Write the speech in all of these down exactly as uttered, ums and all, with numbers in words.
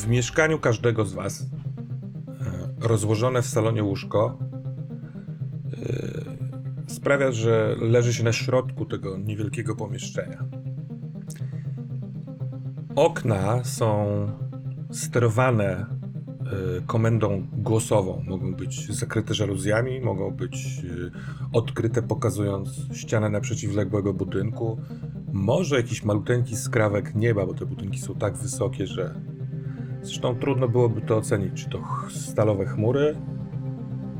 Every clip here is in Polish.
w mieszkaniu każdego z was rozłożone w salonie łóżko sprawia, że leży się na środku tego niewielkiego pomieszczenia. Okna są sterowane komendą głosową. Mogą być zakryte żaluzjami, mogą być odkryte, pokazując ścianę naprzeciwległego budynku. Może jakiś maluteńki skrawek nieba, bo te budynki są tak wysokie, że zresztą trudno byłoby to ocenić. Czy to stalowe chmury,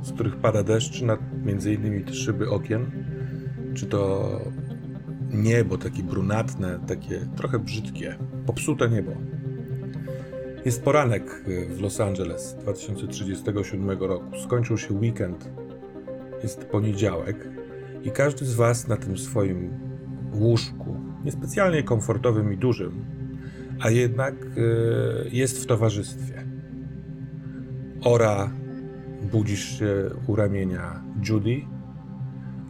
z których pada deszcz, na między innymi te szyby okien, czy to niebo takie brunatne, takie trochę brzydkie, popsute niebo. Jest poranek w Los Angeles dwa tysiące trzydziestego siódmego roku. Skończył się weekend, jest poniedziałek i każdy z was na tym swoim łóżku, niespecjalnie komfortowym i dużym, a jednak yy, jest w towarzystwie. Ora, budzisz się u ramienia Judy,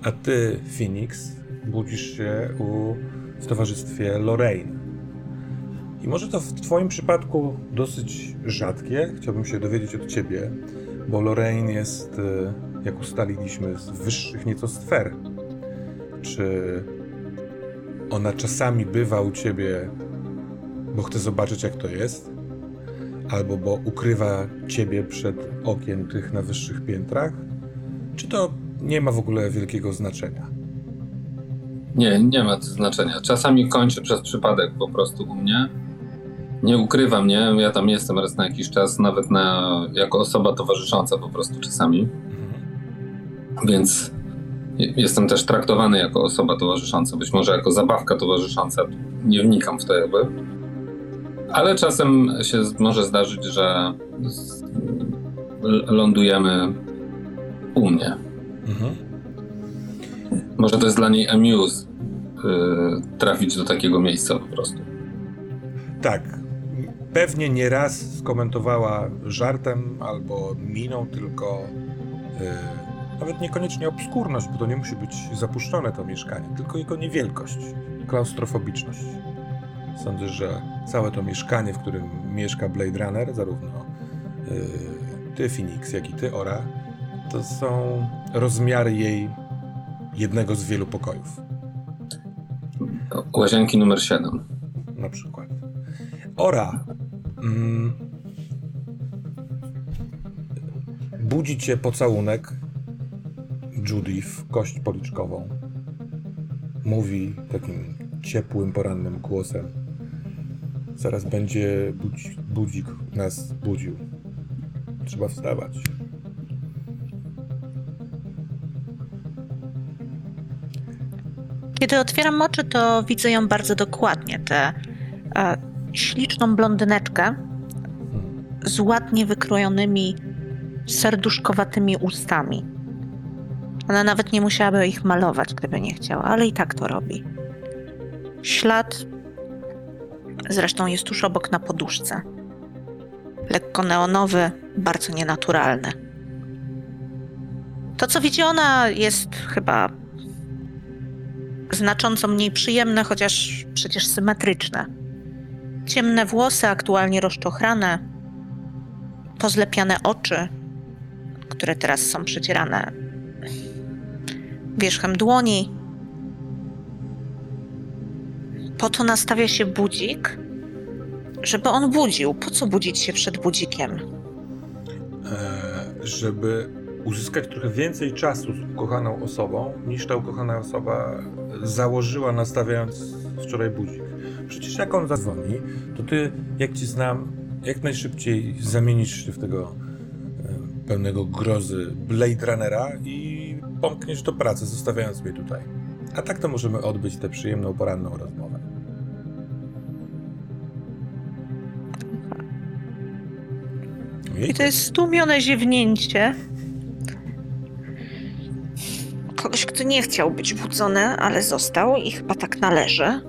a ty, Phoenix, budzisz się u, w towarzystwie Lorraine. I może to w twoim przypadku dosyć rzadkie, chciałbym się dowiedzieć od ciebie, bo Lorraine jest, jak ustaliliśmy, z wyższych nieco sfer. Czy ona czasami bywa u ciebie, bo chce zobaczyć, jak to jest? Albo bo ukrywa ciebie przed okiem tych na wyższych piętrach? Czy to nie ma w ogóle wielkiego znaczenia? Nie, nie ma to znaczenia. Czasami kończy przez przypadek po prostu u mnie. Nie ukrywam, nie? Ja tam jestem raz na jakiś czas, nawet na, jako osoba towarzysząca po prostu czasami. Więc jestem też traktowany jako osoba towarzysząca, być może jako zabawka towarzysząca. Nie wnikam w to jakby. Ale czasem się może zdarzyć, że lądujemy u mnie. Mhm. Może to jest dla niej amuse yy, trafić do takiego miejsca po prostu. Tak. Pewnie nieraz skomentowała żartem albo miną, tylko yy, nawet niekoniecznie obskurność, bo to nie musi być zapuszczone to mieszkanie, tylko jego niewielkość, klaustrofobiczność. Sądzę, że całe to mieszkanie, w którym mieszka Blade Runner, zarówno yy, ty, Phoenix, jak i ty, Ora, to są rozmiary jej jednego z wielu pokojów. Łazienki numer siedem. Na przykład. Ora, mm, budzi cię pocałunek Judy w kość policzkową. Mówi takim ciepłym, porannym głosem. Zaraz będzie budzi, budzik nas budził. Trzeba wstawać. Kiedy otwieram oczy, to widzę ją bardzo dokładnie, tę e, śliczną blondyneczkę z ładnie wykrojonymi, serduszkowatymi ustami. Ona nawet nie musiałaby ich malować, gdyby nie chciała, ale i tak to robi. Ślad zresztą jest tuż obok na poduszce. Lekko neonowy, bardzo nienaturalny. To, co widzi ona, jest chyba znacząco mniej przyjemne, chociaż przecież symetryczne. Ciemne włosy, aktualnie rozczochrane, pozlepiane oczy, które teraz są przycierane wierzchem dłoni. Po to nastawia się budzik, żeby on budził. Po co budzić się przed budzikiem? Eee, żeby uzyskać trochę więcej czasu z ukochaną osobą, niż ta ukochana osoba założyła, nastawiając wczoraj budzik. Przecież jak on zadzwoni, to ty, jak ci znam, jak najszybciej zamienisz się w tego y, pełnego grozy Blade Runnera i pomkniesz do pracy, zostawiając mnie tutaj. A tak to możemy odbyć tę przyjemną, poranną rozmowę. Ojejku. I to jest stłumione ziewnięcie kogoś, kto nie chciał być budzony, ale został i chyba tak należy.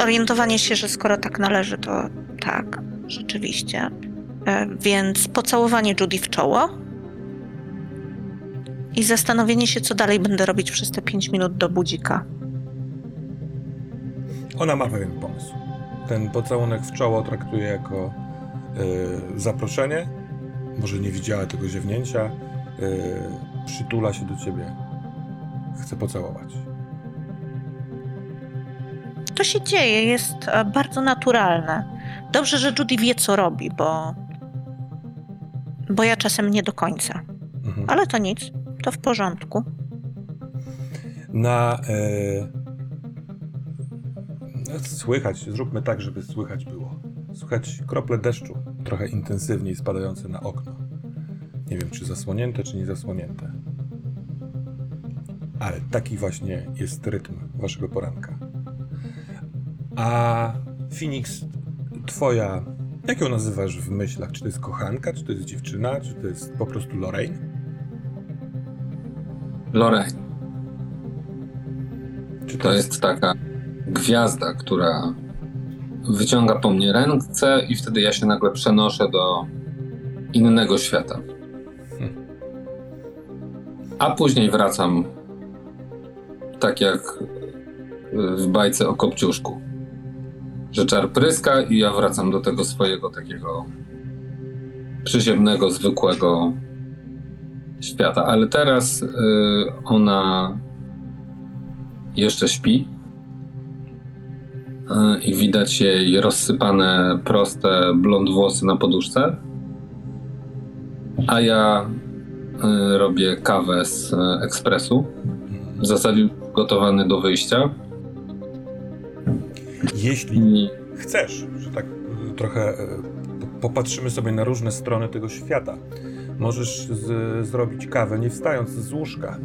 Zorientowanie się, że skoro tak należy, to tak, rzeczywiście. Więc pocałowanie Judy w czoło i zastanowienie się, co dalej będę robić przez te pięć minut do budzika. Ona ma pewien pomysł. ten pocałunek w czoło traktuje jako y, zaproszenie. Może nie widziała tego ziewnięcia. Y, przytula się do ciebie. Chce pocałować. To się dzieje, jest bardzo naturalne. Dobrze, że Judy wie, co robi, bo, bo ja czasem nie do końca. Mhm. Ale to nic, to w porządku. Na... Y- Słychać, zróbmy tak, żeby słychać było. Słychać krople deszczu, trochę intensywniej spadające na okno. Nie wiem, czy zasłonięte, czy nie zasłonięte. Ale taki właśnie jest rytm waszego poranka. A Phoenix, twoja, jak ją nazywasz w myślach? Czy to jest kochanka, czy to jest dziewczyna, czy to jest po prostu Lorraine? Lorraine. Czy to, to jest... jest taka... gwiazda, która wyciąga po mnie ręce i wtedy ja się nagle przenoszę do innego świata. Hmm. A później wracam tak jak w bajce o Kopciuszku, że czar pryska i ja wracam do tego swojego takiego przyziemnego, zwykłego świata. Ale teraz y, ona jeszcze śpi. I widać jej rozsypane, proste, blond włosy na poduszce. A ja y, robię kawę z y, ekspresu. W zasadzie gotowany do wyjścia. Jeśli I... chcesz, że tak trochę y, popatrzymy sobie na różne strony tego świata, możesz z, zrobić kawę nie wstając z łóżka.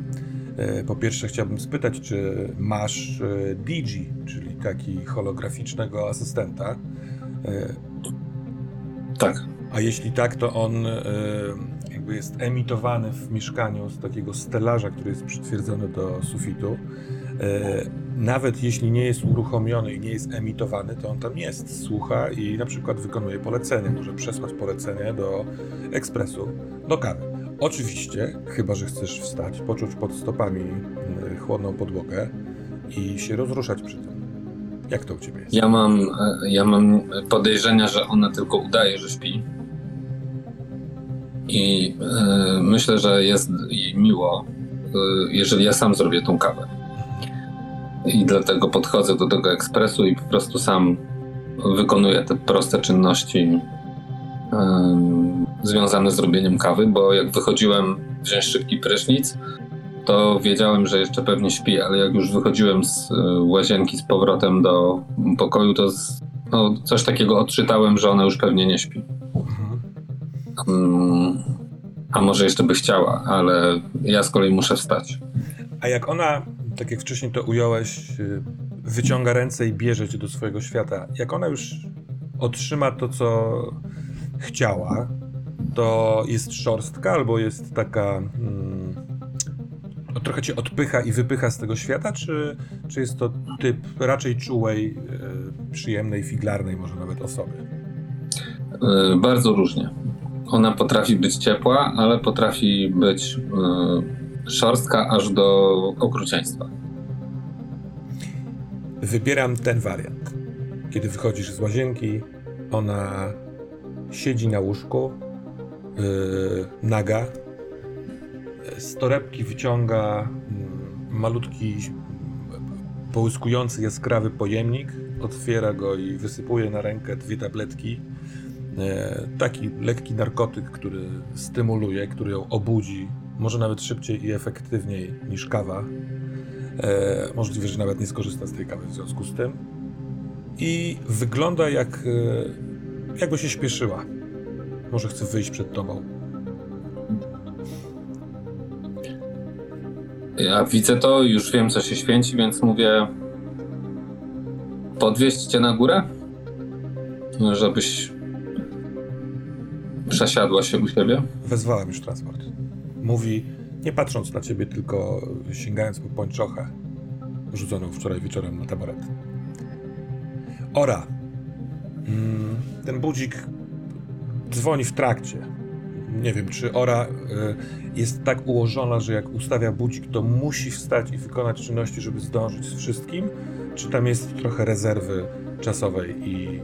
Po pierwsze chciałbym spytać, czy masz D J, czyli taki holograficznego asystenta? Tak. A jeśli tak, to on jakby jest emitowany w mieszkaniu z takiego stelaża, który jest przytwierdzony do sufitu. Nawet jeśli nie jest uruchomiony i nie jest emitowany, to on tam jest, słucha i na przykład wykonuje polecenie. Może przesłać polecenie do ekspresu, do kawy. Oczywiście, chyba że chcesz wstać, poczuć pod stopami chłodną podłogę i się rozruszać przy tym. Jak to u ciebie jest? Ja mam, ja mam podejrzenia, że ona tylko udaje, że śpi. I y, myślę, że jest jej miło, y, jeżeli ja sam zrobię tą kawę. I dlatego podchodzę do tego ekspresu i po prostu sam wykonuję te proste czynności związane z robieniem kawy, bo jak wychodziłem wziąć szybki prysznic, to wiedziałem, że jeszcze pewnie śpi, ale jak już wychodziłem z łazienki z powrotem do pokoju, to z, no, coś takiego odczytałem, że ona już pewnie nie śpi. Mhm. Um, a może jeszcze by chciała, ale ja z kolei muszę wstać. A jak ona, tak jak wcześniej to ująłeś, wyciąga ręce i bierze cię do swojego świata, jak ona już otrzyma to, co chciała, to jest szorstka albo jest taka hmm, trochę cię odpycha i wypycha z tego świata, czy, czy jest to typ raczej czułej, y, przyjemnej, figlarnej może nawet osoby? Yy, bardzo różnie. Ona potrafi być ciepła, ale potrafi być yy, szorstka aż do okrucieństwa. Wybieram ten wariant. Kiedy wychodzisz z łazienki, ona siedzi na łóżku, yy, naga, z torebki wyciąga malutki, połyskujący jaskrawy pojemnik, otwiera go i wysypuje na rękę dwie tabletki. Yy, taki lekki narkotyk, który stymuluje, który ją obudzi, może nawet szybciej i efektywniej niż kawa. Yy, możliwe, że nawet nie skorzysta z tej kawy w związku z tym. I wygląda jak... Yy, jakby się śpieszyła. Może chce wyjść przed tobą. Ja widzę to, już wiem, co się święci, więc mówię... Podwieźć cię na górę? Żebyś... przesiadła się u siebie? Wezwałem już transport. Mówi, nie patrząc na ciebie, tylko sięgając po pończochę rzuconą wczoraj wieczorem na taboret. Ora! Mm. Ten budzik dzwoni w trakcie. Nie wiem, czy Ora jest tak ułożona, że jak ustawia budzik, to musi wstać i wykonać czynności, żeby zdążyć z wszystkim? Czy tam jest trochę rezerwy czasowej i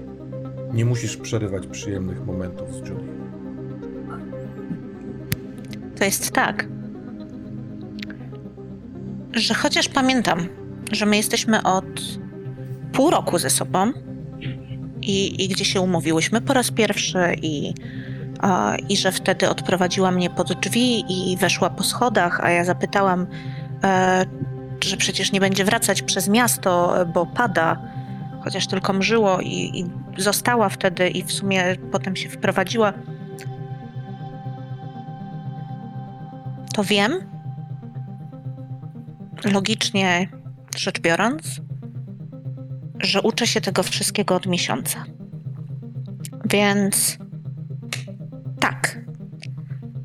nie musisz przerywać przyjemnych momentów z Judy. To jest tak, że chociaż pamiętam, że my jesteśmy od pół roku ze sobą i, i gdzie się umówiłyśmy po raz pierwszy i, a, i że wtedy odprowadziła mnie pod drzwi i weszła po schodach, a ja zapytałam, e, że przecież nie będzie wracać przez miasto, bo pada, chociaż tylko mżyło i, i została wtedy i w sumie potem się wprowadziła. To wiem, logicznie rzecz biorąc, że uczę się tego wszystkiego od miesiąca. Więc tak,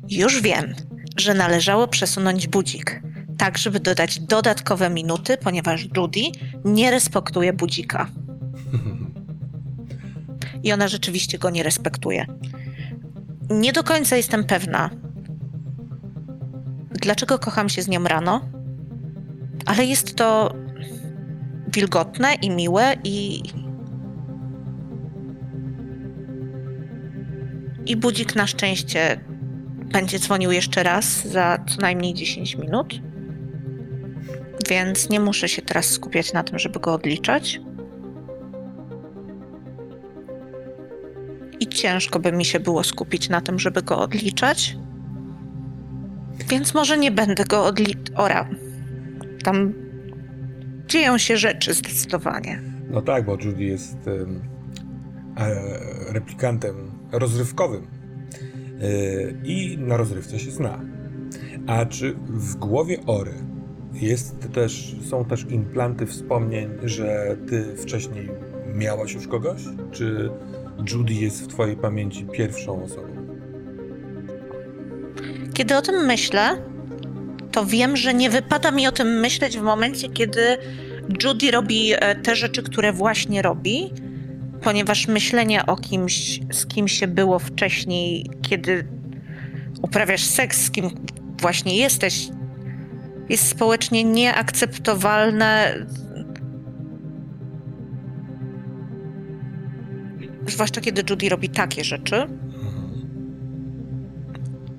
już wiem, że należało przesunąć budzik, tak żeby dodać dodatkowe minuty, ponieważ Judy nie respektuje budzika. I ona rzeczywiście go nie respektuje. Nie do końca jestem pewna, dlaczego kocham się z nią rano, ale jest to wilgotne i miłe i... I budzik na szczęście będzie dzwonił jeszcze raz za co najmniej dziesięć minut, więc nie muszę się teraz skupiać na tym, żeby go odliczać. I ciężko by mi się było skupić na tym, żeby go odliczać, więc może nie będę go odliczać. Ora, tam dzieją się rzeczy zdecydowanie. No tak, bo Judy jest e, replikantem rozrywkowym e, i na rozrywce się zna. A czy w głowie Ory jest też, są też implanty wspomnień, że ty wcześniej miałaś już kogoś? Czy Judy jest w twojej pamięci pierwszą osobą? Kiedy o tym myślę, to wiem, że nie wypada mi o tym myśleć w momencie, kiedy Judy robi te rzeczy, które właśnie robi, ponieważ myślenie o kimś, z kim się było wcześniej, kiedy uprawiasz seks, z kim właśnie jesteś, jest społecznie nieakceptowalne. Zwłaszcza kiedy Judy robi takie rzeczy.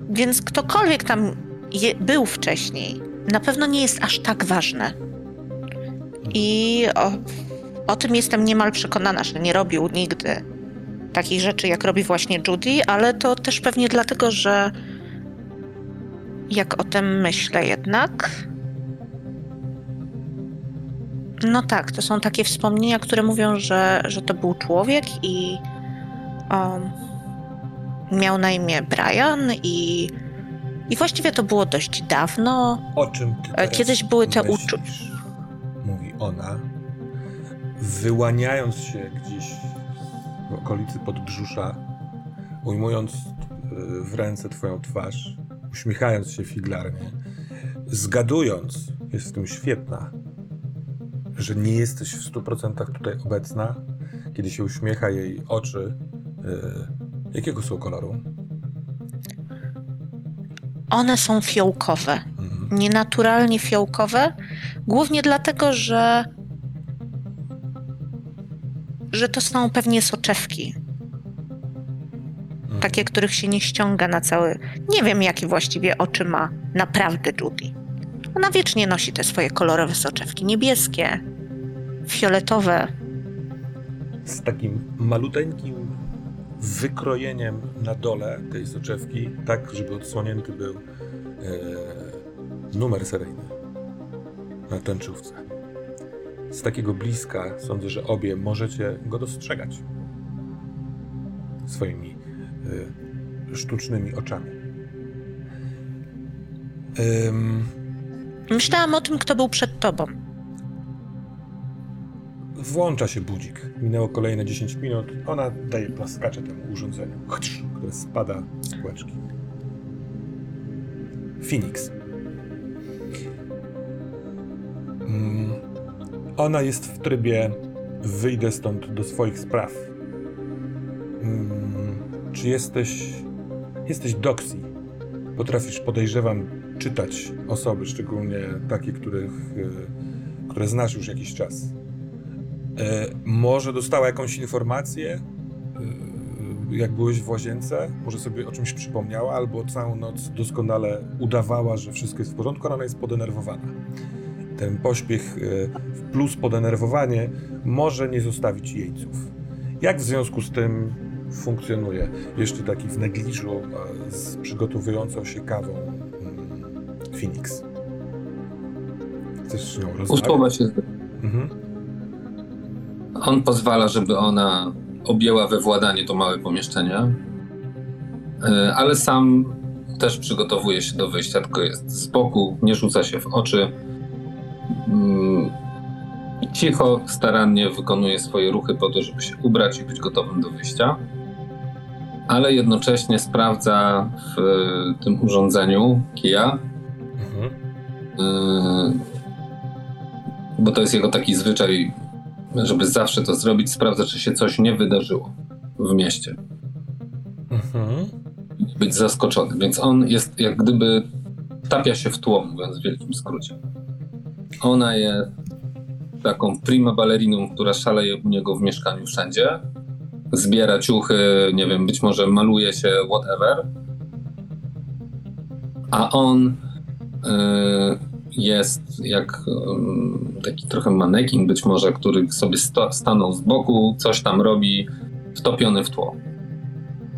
Więc ktokolwiek tam Je, był wcześniej, na pewno nie jest aż tak ważne. I o, o tym jestem niemal przekonana, że nie robił nigdy takich rzeczy, jak robi właśnie Judy, ale to też pewnie dlatego, że jak o tym myślę jednak... No tak, to są takie wspomnienia, które mówią, że, że to był człowiek i um, miał na imię Brian i... I właściwie to było dość dawno. O czym ty teraz kiedyś były te uczu... mówi ona, wyłaniając się gdzieś w okolicy podbrzusza, ujmując w ręce twoją twarz, uśmiechając się figlarnie, zgadując, jest w tym świetna, że nie jesteś w stu procentach tutaj obecna, kiedy się uśmiecha jej oczy. Jakiego są koloru? One są fiołkowe, nienaturalnie fiołkowe, głównie dlatego, że, że to są pewnie soczewki, takie, których się nie ściąga na cały... Nie wiem, jakie właściwie oczy ma naprawdę Judy. Ona wiecznie nosi te swoje kolorowe soczewki, niebieskie, fioletowe. Z takim maluteńkim wykrojeniem na dole tej soczewki, tak żeby odsłonięty był e, numer seryjny na tęczówce. Z takiego bliska sądzę, że obie możecie go dostrzegać swoimi e, sztucznymi oczami. Ym... Myślałam o tym, kto był przed tobą. Włącza się budzik. Minęło kolejne dziesięć minut. Ona daje plaskacze temu urządzeniu, które spada z kółeczki. Phoenix. Mm. Ona jest w trybie wyjdę stąd do swoich spraw. Mm. Czy jesteś... Jesteś Doxie. Potrafisz, podejrzewam, czytać osoby, szczególnie takie, których, które znasz już jakiś czas. E, może dostała jakąś informację, e, jak byłeś w łazience, może sobie o czymś przypomniała, albo całą noc doskonale udawała, że wszystko jest w porządku, ale ona jest podenerwowana. Ten pośpiech e, plus podenerwowanie może nie zostawić jeńców. Jak w związku z tym funkcjonuje? Jeszcze taki w negliżu e, z przygotowującą się kawą mm, Phoenix. Chcesz ją rozmawiać? Usłowa się. Mhm. On pozwala, żeby ona objęła we władanie to małe pomieszczenie, ale sam też przygotowuje się do wyjścia, tylko jest z boku, nie rzuca się w oczy. Cicho, starannie wykonuje swoje ruchy po to, żeby się ubrać i być gotowym do wyjścia, ale jednocześnie sprawdza w tym urządzeniu kija, mhm. bo to jest jego taki zwyczaj, żeby zawsze to zrobić, sprawdza, czy się coś nie wydarzyło w mieście. Mhm. Być zaskoczony, więc on jest jak gdyby tapia się w tłum, mówiąc w wielkim skrócie. Ona jest taką prima balleriną, która szaleje u niego w mieszkaniu wszędzie, zbiera ciuchy, nie wiem, być może maluje się, whatever. A on yy, jest jak um, taki trochę manekin być może, który sobie sto- stanął z boku, coś tam robi, wtopiony w tło.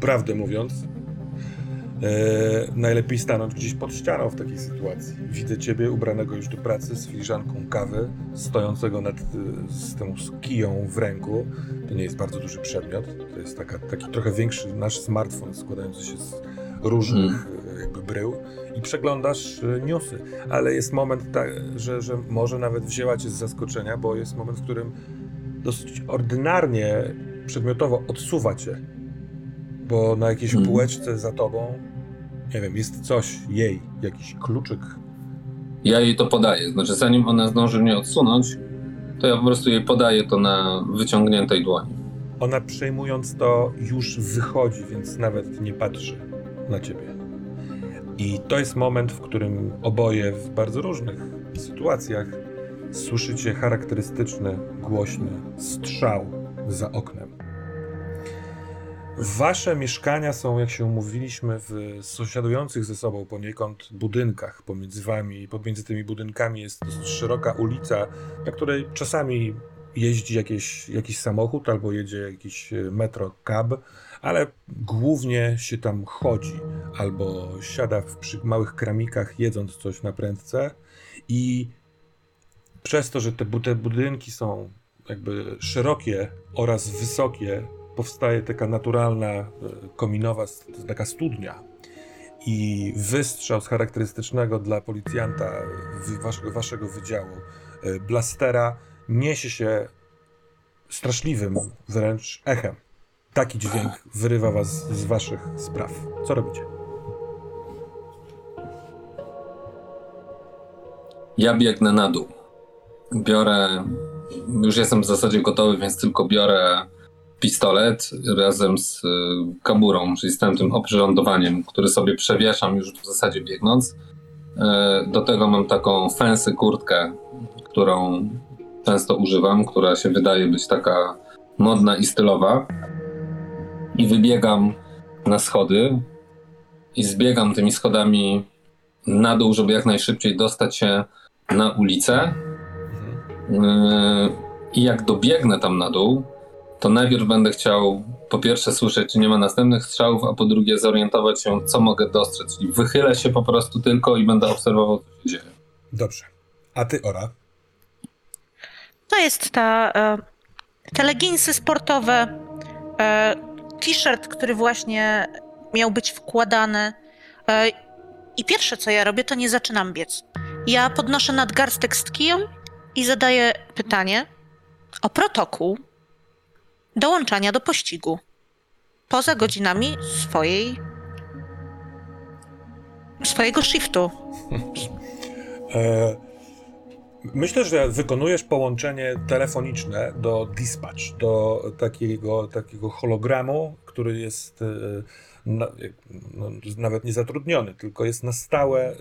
Prawdę mówiąc, yy, najlepiej stanąć gdzieś pod ścianą w takiej sytuacji. Widzę ciebie ubranego już do pracy z filiżanką kawy, stojącego nad, z tą kiją w ręku. To nie jest bardzo duży przedmiot, to jest taka, taki trochę większy nasz smartfon składający się z różnych hmm. jakby brył i przeglądasz newsy, ale jest moment, ta, że, że może nawet wzięła cię z zaskoczenia, bo jest moment, w którym dosyć ordynarnie, przedmiotowo odsuwa cię, bo na jakiejś hmm. półeczce za tobą, nie wiem, jest coś jej, jakiś kluczyk. Ja jej to podaję, znaczy zanim ona zdąży mnie odsunąć, to ja po prostu jej podaję to na wyciągniętej dłoni. Ona przejmując to już wychodzi, więc nawet nie patrzy na ciebie. I to jest moment, w którym oboje w bardzo różnych sytuacjach słyszycie charakterystyczny, głośny strzał za oknem. Wasze mieszkania są, jak się umówiliśmy, w sąsiadujących ze sobą poniekąd budynkach pomiędzy wami. Pomiędzy tymi budynkami jest dosyć szeroka ulica, na której czasami jeździ jakieś, jakiś samochód albo jedzie jakiś metro, cab, ale głównie się tam chodzi albo siada w przy małych kramikach, jedząc coś na prędce. I przez to, że te, te budynki są jakby szerokie oraz wysokie, powstaje taka naturalna kominowa taka studnia. I wystrzał z charakterystycznego dla policjanta waszego, waszego wydziału blastera niesie się straszliwym wręcz echem. Taki dźwięk wyrywa was z waszych spraw. Co robicie? Ja biegnę na dół. Biorę... Już jestem w zasadzie gotowy, więc tylko biorę pistolet razem z kaburą, czyli z tym, tym oprzyrządowaniem, który sobie przewieszam już w zasadzie biegnąc. Do tego mam taką fancy kurtkę, którą często używam, która się wydaje być taka modna i stylowa. I wybiegam na schody i zbiegam tymi schodami na dół, żeby jak najszybciej dostać się na ulicę. I jak dobiegnę tam na dół, to najpierw będę chciał po pierwsze słyszeć, czy nie ma następnych strzałów, a po drugie zorientować się, co mogę dostrzec. Czyli wychylę się po prostu tylko i będę obserwował, co się dzieje. Dobrze. A ty, Ora? To jest ta, te leginsy sportowe, t-shirt, który właśnie miał być wkładany. I pierwsze, co ja robię, to nie zaczynam biec. Ja podnoszę nadgarstek z kiją i zadaję pytanie o protokół dołączania do pościgu poza godzinami swojej swojego shiftu. Myślę, że wykonujesz połączenie telefoniczne do dispatch, do takiego, takiego hologramu, który jest na, no, nawet nie zatrudniony, tylko jest na stałe,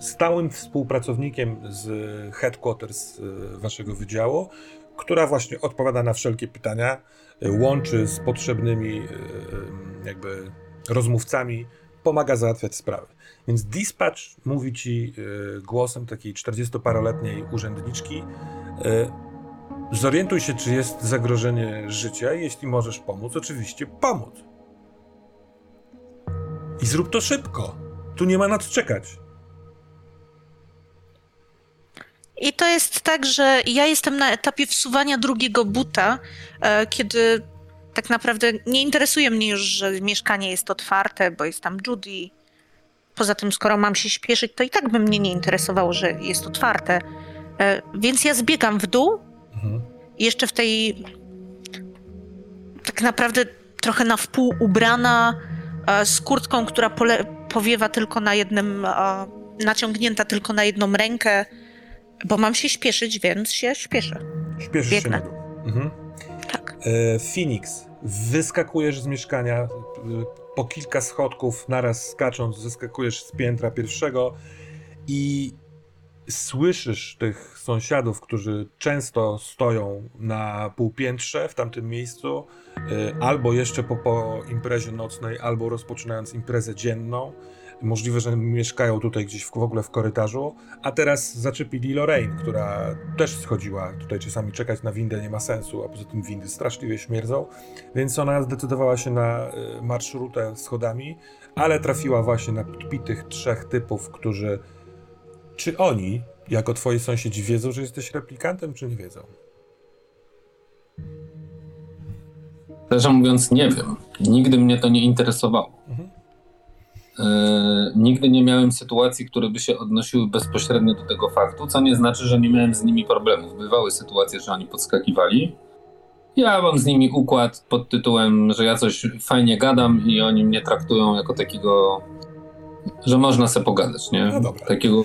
stałym współpracownikiem z headquarters waszego wydziału, która właśnie odpowiada na wszelkie pytania, łączy z potrzebnymi jakby rozmówcami, pomaga załatwiać sprawy. Więc dispatch mówi ci głosem takiej czterdziestoparoletniej urzędniczki: zorientuj się, czy jest zagrożenie życia, jeśli możesz pomóc, oczywiście pomóc. I zrób to szybko. Tu nie ma na co czekać. I to jest tak, że ja jestem na etapie wsuwania drugiego buta, kiedy tak naprawdę nie interesuje mnie już, że mieszkanie jest otwarte, bo jest tam Judy. Poza tym, skoro mam się śpieszyć, to i tak by mnie nie interesowało, że jest otwarte. Więc ja zbiegam w dół. Mhm. Jeszcze w tej tak naprawdę trochę na wpół ubrana, z kurtką, która pole- powiewa tylko na jednym, naciągnięta tylko na jedną rękę, bo mam się śpieszyć, więc się śpieszę. Śpieszysz Biegnę. się na dół. Mhm. Tak. E, Phoenix, wyskakujesz z mieszkania, po kilka schodków naraz skacząc, wyskakujesz z piętra pierwszego i słyszysz tych sąsiadów, którzy często stoją na półpiętrze w tamtym miejscu, albo jeszcze po, po imprezie nocnej, albo rozpoczynając imprezę dzienną. Możliwe, że mieszkają tutaj gdzieś w, w ogóle w korytarzu, a teraz zaczepili Lorraine, która też schodziła tutaj czasami. Czekać na windę nie ma sensu, a poza tym windy straszliwie śmierdzą, więc ona zdecydowała się na marszrutę schodami, ale trafiła właśnie na podpitych trzech typów, którzy... Czy oni, jako twoi sąsiedzi, wiedzą, że jesteś replikantem, czy nie wiedzą? Szczerze mówiąc, nie wiem. Nigdy mnie to nie interesowało. Mhm. Yy, nigdy nie miałem sytuacji, które by się odnosiły bezpośrednio do tego faktu, co nie znaczy, że nie miałem z nimi problemów. Bywały sytuacje, że oni podskakiwali. Ja mam z nimi układ pod tytułem, że ja coś fajnie gadam i oni mnie traktują jako takiego, że można se pogadać, nie? No dobra. Takiego...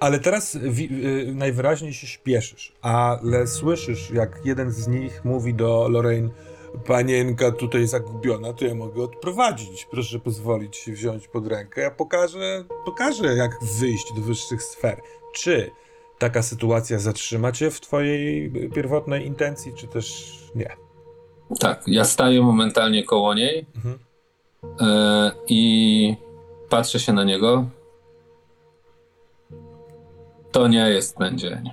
Ale teraz wi- yy, najwyraźniej się śpieszysz, ale słyszysz, jak jeden z nich mówi do Lorraine: panienka tutaj zagubiona, to ja mogę odprowadzić, proszę pozwolić się wziąć pod rękę, ja pokażę, pokażę jak wyjść do wyższych sfer. Czy taka sytuacja zatrzyma cię w twojej pierwotnej intencji, czy też nie? Tak, ja staję momentalnie koło niej mhm. yy, i patrzę się na niego. To nie jest ten dzień.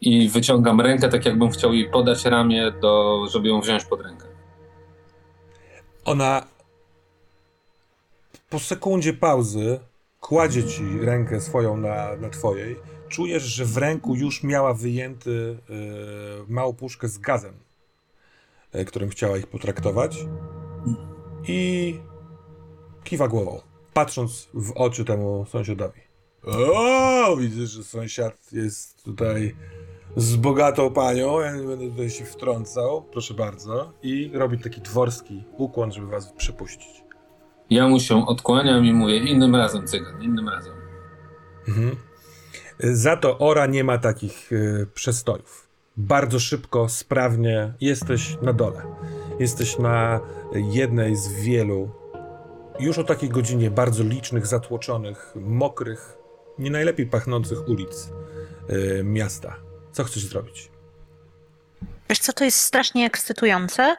I wyciągam rękę, tak jakbym chciał jej podać ramię, do, żeby ją wziąć pod rękę. Ona po sekundzie pauzy kładzie ci rękę swoją na, na twojej. Czujesz, że w ręku już miała wyjęty yy, małą puszkę z gazem, yy, którym chciała ich potraktować. I kiwa głową, patrząc w oczy temu sąsiadowi. O, widzę, że sąsiad jest tutaj z bogatą panią, ja nie będę tutaj się wtrącał, proszę bardzo. I robi taki dworski ukłon, żeby was przepuścić. Ja mu się odkłaniam i mówię: innym razem, cygan, innym razem. Mhm. Za to Ora nie ma takich y, przestojów. Bardzo szybko, sprawnie jesteś na dole. Jesteś na jednej z wielu, już o takiej godzinie, bardzo licznych, zatłoczonych, mokrych, nie najlepiej pachnących ulic yy, miasta. Co chcesz zrobić? Wiesz co, to jest strasznie ekscytujące.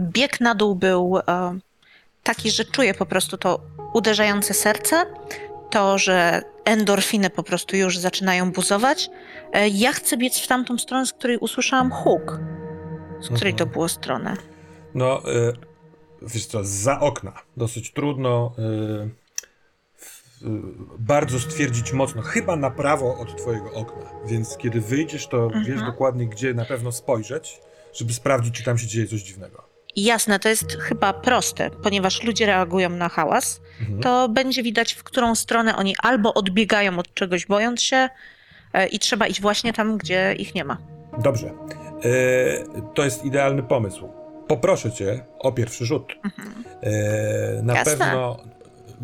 Bieg na dół był e, taki, że czuję po prostu to uderzające serce, to, że endorfiny po prostu już zaczynają buzować. E, ja chcę biec w tamtą stronę, z której usłyszałam huk. Z której mhm. to było strony? No, y, wiesz co, za okna. Dosyć trudno... Y... bardzo stwierdzić mocno, chyba na prawo od twojego okna, więc kiedy wyjdziesz, to mhm. wiesz dokładnie, gdzie na pewno spojrzeć, żeby sprawdzić, czy tam się dzieje coś dziwnego. Jasne, to jest chyba proste, ponieważ ludzie reagują na hałas, mhm. to będzie widać, w którą stronę oni albo odbiegają od czegoś, bojąc się i trzeba iść właśnie tam, gdzie ich nie ma. Dobrze, eee, to jest idealny pomysł. Poproszę cię o pierwszy rzut. Mhm. Eee, na Jasne. pewno...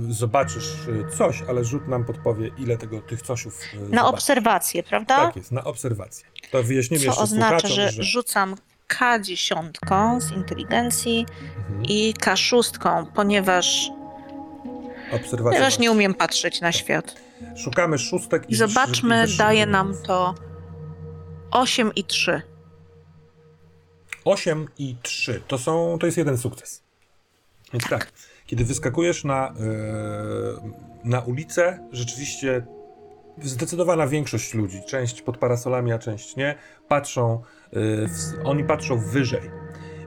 Zobaczysz coś, ale rzut nam podpowie, ile tego tych cośów na zobaczysz. Obserwację, prawda? Tak jest, na obserwację. To wyjaśnimy Co jeszcze oznacza, że, że rzucam K dziesięć z inteligencji mhm. i K sześć, ponieważ ponieważ nie umiem patrzeć na świat. Szukamy szóstek i zobaczmy, i daje nam to osiem i trzy. osiem i trzy. To są, to jest jeden sukces. Więc tak, kiedy wyskakujesz na, yy, na ulicę, rzeczywiście zdecydowana większość ludzi, część pod parasolami, a część nie, patrzą, yy, w, oni patrzą wyżej.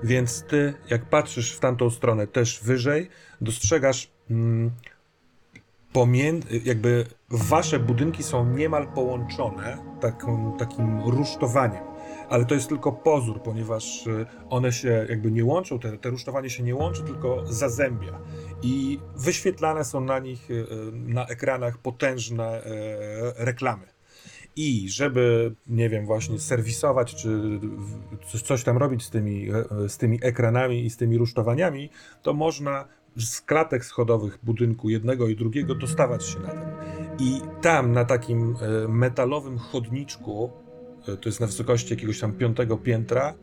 Więc ty, jak patrzysz w tamtą stronę też wyżej, dostrzegasz mm, pomiędzy, jakby wasze budynki są niemal połączone taką, takim rusztowaniem. Ale to jest tylko pozór, ponieważ one się jakby nie łączą, te, te rusztowanie się nie łączy, tylko zazębia. I wyświetlane są na nich, na ekranach potężne reklamy. I żeby, nie wiem, właśnie serwisować, czy coś tam robić z tymi, z tymi ekranami i z tymi rusztowaniami, to można z klatek schodowych budynku jednego i drugiego dostawać się na ten. I tam na takim metalowym chodniczku, to jest na wysokości jakiegoś tam piątego piętra,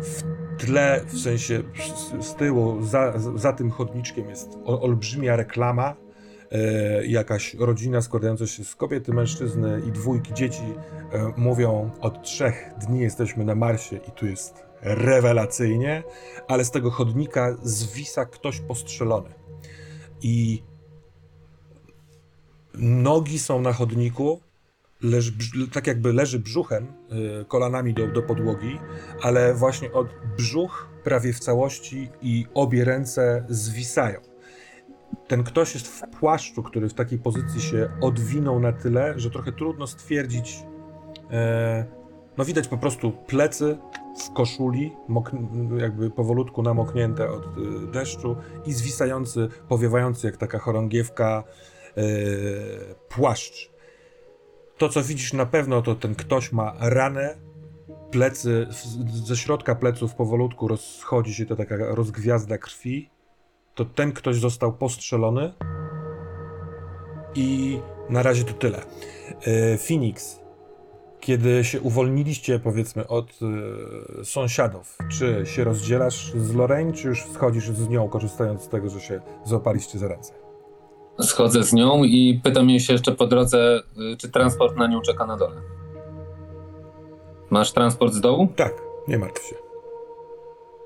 w tle, w sensie z tyłu, za, za tym chodniczkiem jest olbrzymia reklama, jakaś rodzina składająca się z kobiety, mężczyzny i dwójki dzieci mówią: od trzech dni jesteśmy na Marsie i tu jest rewelacyjnie, ale z tego chodnika zwisa ktoś postrzelony i nogi są na chodniku. Leż, tak jakby leży brzuchem, kolanami do, do podłogi, ale właśnie od brzuch prawie w całości i obie ręce zwisają. Ten ktoś jest w płaszczu, który w takiej pozycji się odwinął na tyle, że trochę trudno stwierdzić. No widać po prostu plecy w koszuli, jakby powolutku namoknięte od deszczu i zwisający, powiewający jak taka chorągiewka płaszcz. To, co widzisz na pewno, to ten ktoś ma ranę, plecy, ze środka pleców powolutku rozchodzi się to taka rozgwiazda krwi. To ten ktoś został postrzelony i na razie to tyle. Phoenix, kiedy się uwolniliście, powiedzmy, od sąsiadów, czy się rozdzielasz z Lorraine, czy już schodzisz z nią, korzystając z tego, że się złapaliście za ręce? Schodzę z nią i pytam jej się jeszcze po drodze, czy transport na nią czeka na dole. Masz transport z dołu? Tak, nie martw się.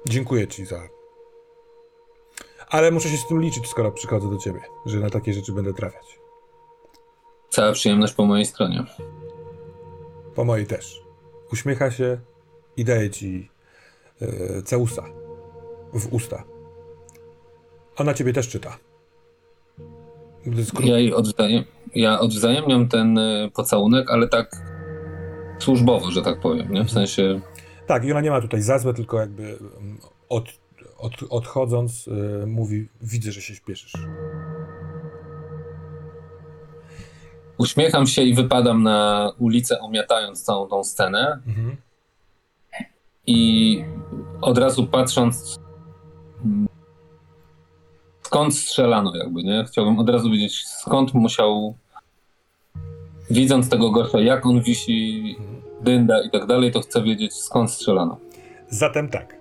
Dziękuję ci za... Ale muszę się z tym liczyć, skoro przychodzę do ciebie, że na takie rzeczy będę trafiać. Cała przyjemność po mojej stronie. Po mojej też. Uśmiecha się i daje ci yy, całusa w usta. Ona ciebie też czyta. Ja jej odwzajem, ja odwzajemniam ten y, pocałunek, ale tak służbowo, że tak powiem, nie? W sensie... Tak, i ona nie ma tutaj za złe, tylko jakby od, od, odchodząc y, mówi: widzę, że się śpieszysz. Uśmiecham się i wypadam na ulicę, omiatając całą tą scenę. Mhm. I od razu patrząc... Skąd strzelano jakby, nie? Chciałbym od razu wiedzieć, skąd musiał, widząc tego gościa, jak on wisi, dynda i tak dalej, to chcę wiedzieć, skąd strzelano. Zatem tak.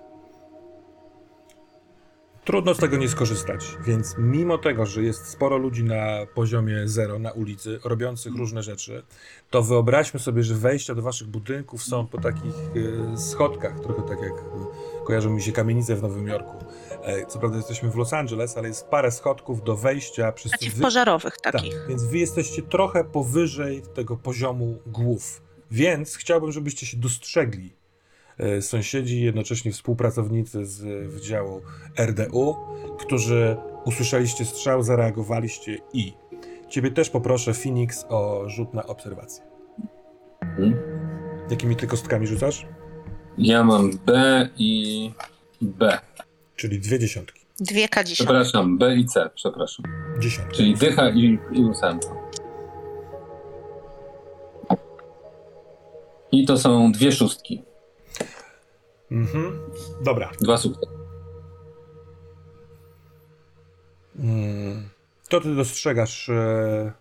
Trudno z tego nie skorzystać, więc mimo tego, że jest sporo ludzi na poziomie zero, na ulicy, robiących różne rzeczy, to wyobraźmy sobie, że wejścia do waszych budynków są po takich schodkach, trochę tak jak kojarzą mi się kamienice w Nowym Jorku. Co prawda jesteśmy w Los Angeles, ale jest parę schodków do wejścia przez... Przeciwpożarowych wy... takich. Tak, więc wy jesteście trochę powyżej tego poziomu głów, więc chciałbym, żebyście się dostrzegli sąsiedzi, jednocześnie współpracownicy z wydziału R D U, którzy usłyszeliście strzał, zareagowaliście i... Ciebie też poproszę, Phoenix, o rzut na obserwację. Hmm? Jakimi ty kostkami rzucasz? Ja mam B i B. Czyli dwie dziesiątki. Dwie K dziesiątki. Przepraszam, B i C, przepraszam. Dziesiątki. Czyli dycha i, i ósemka. I to są dwie szóstki. Mhm, dobra. Dwa sukcesy. Hmm. To ty dostrzegasz... E...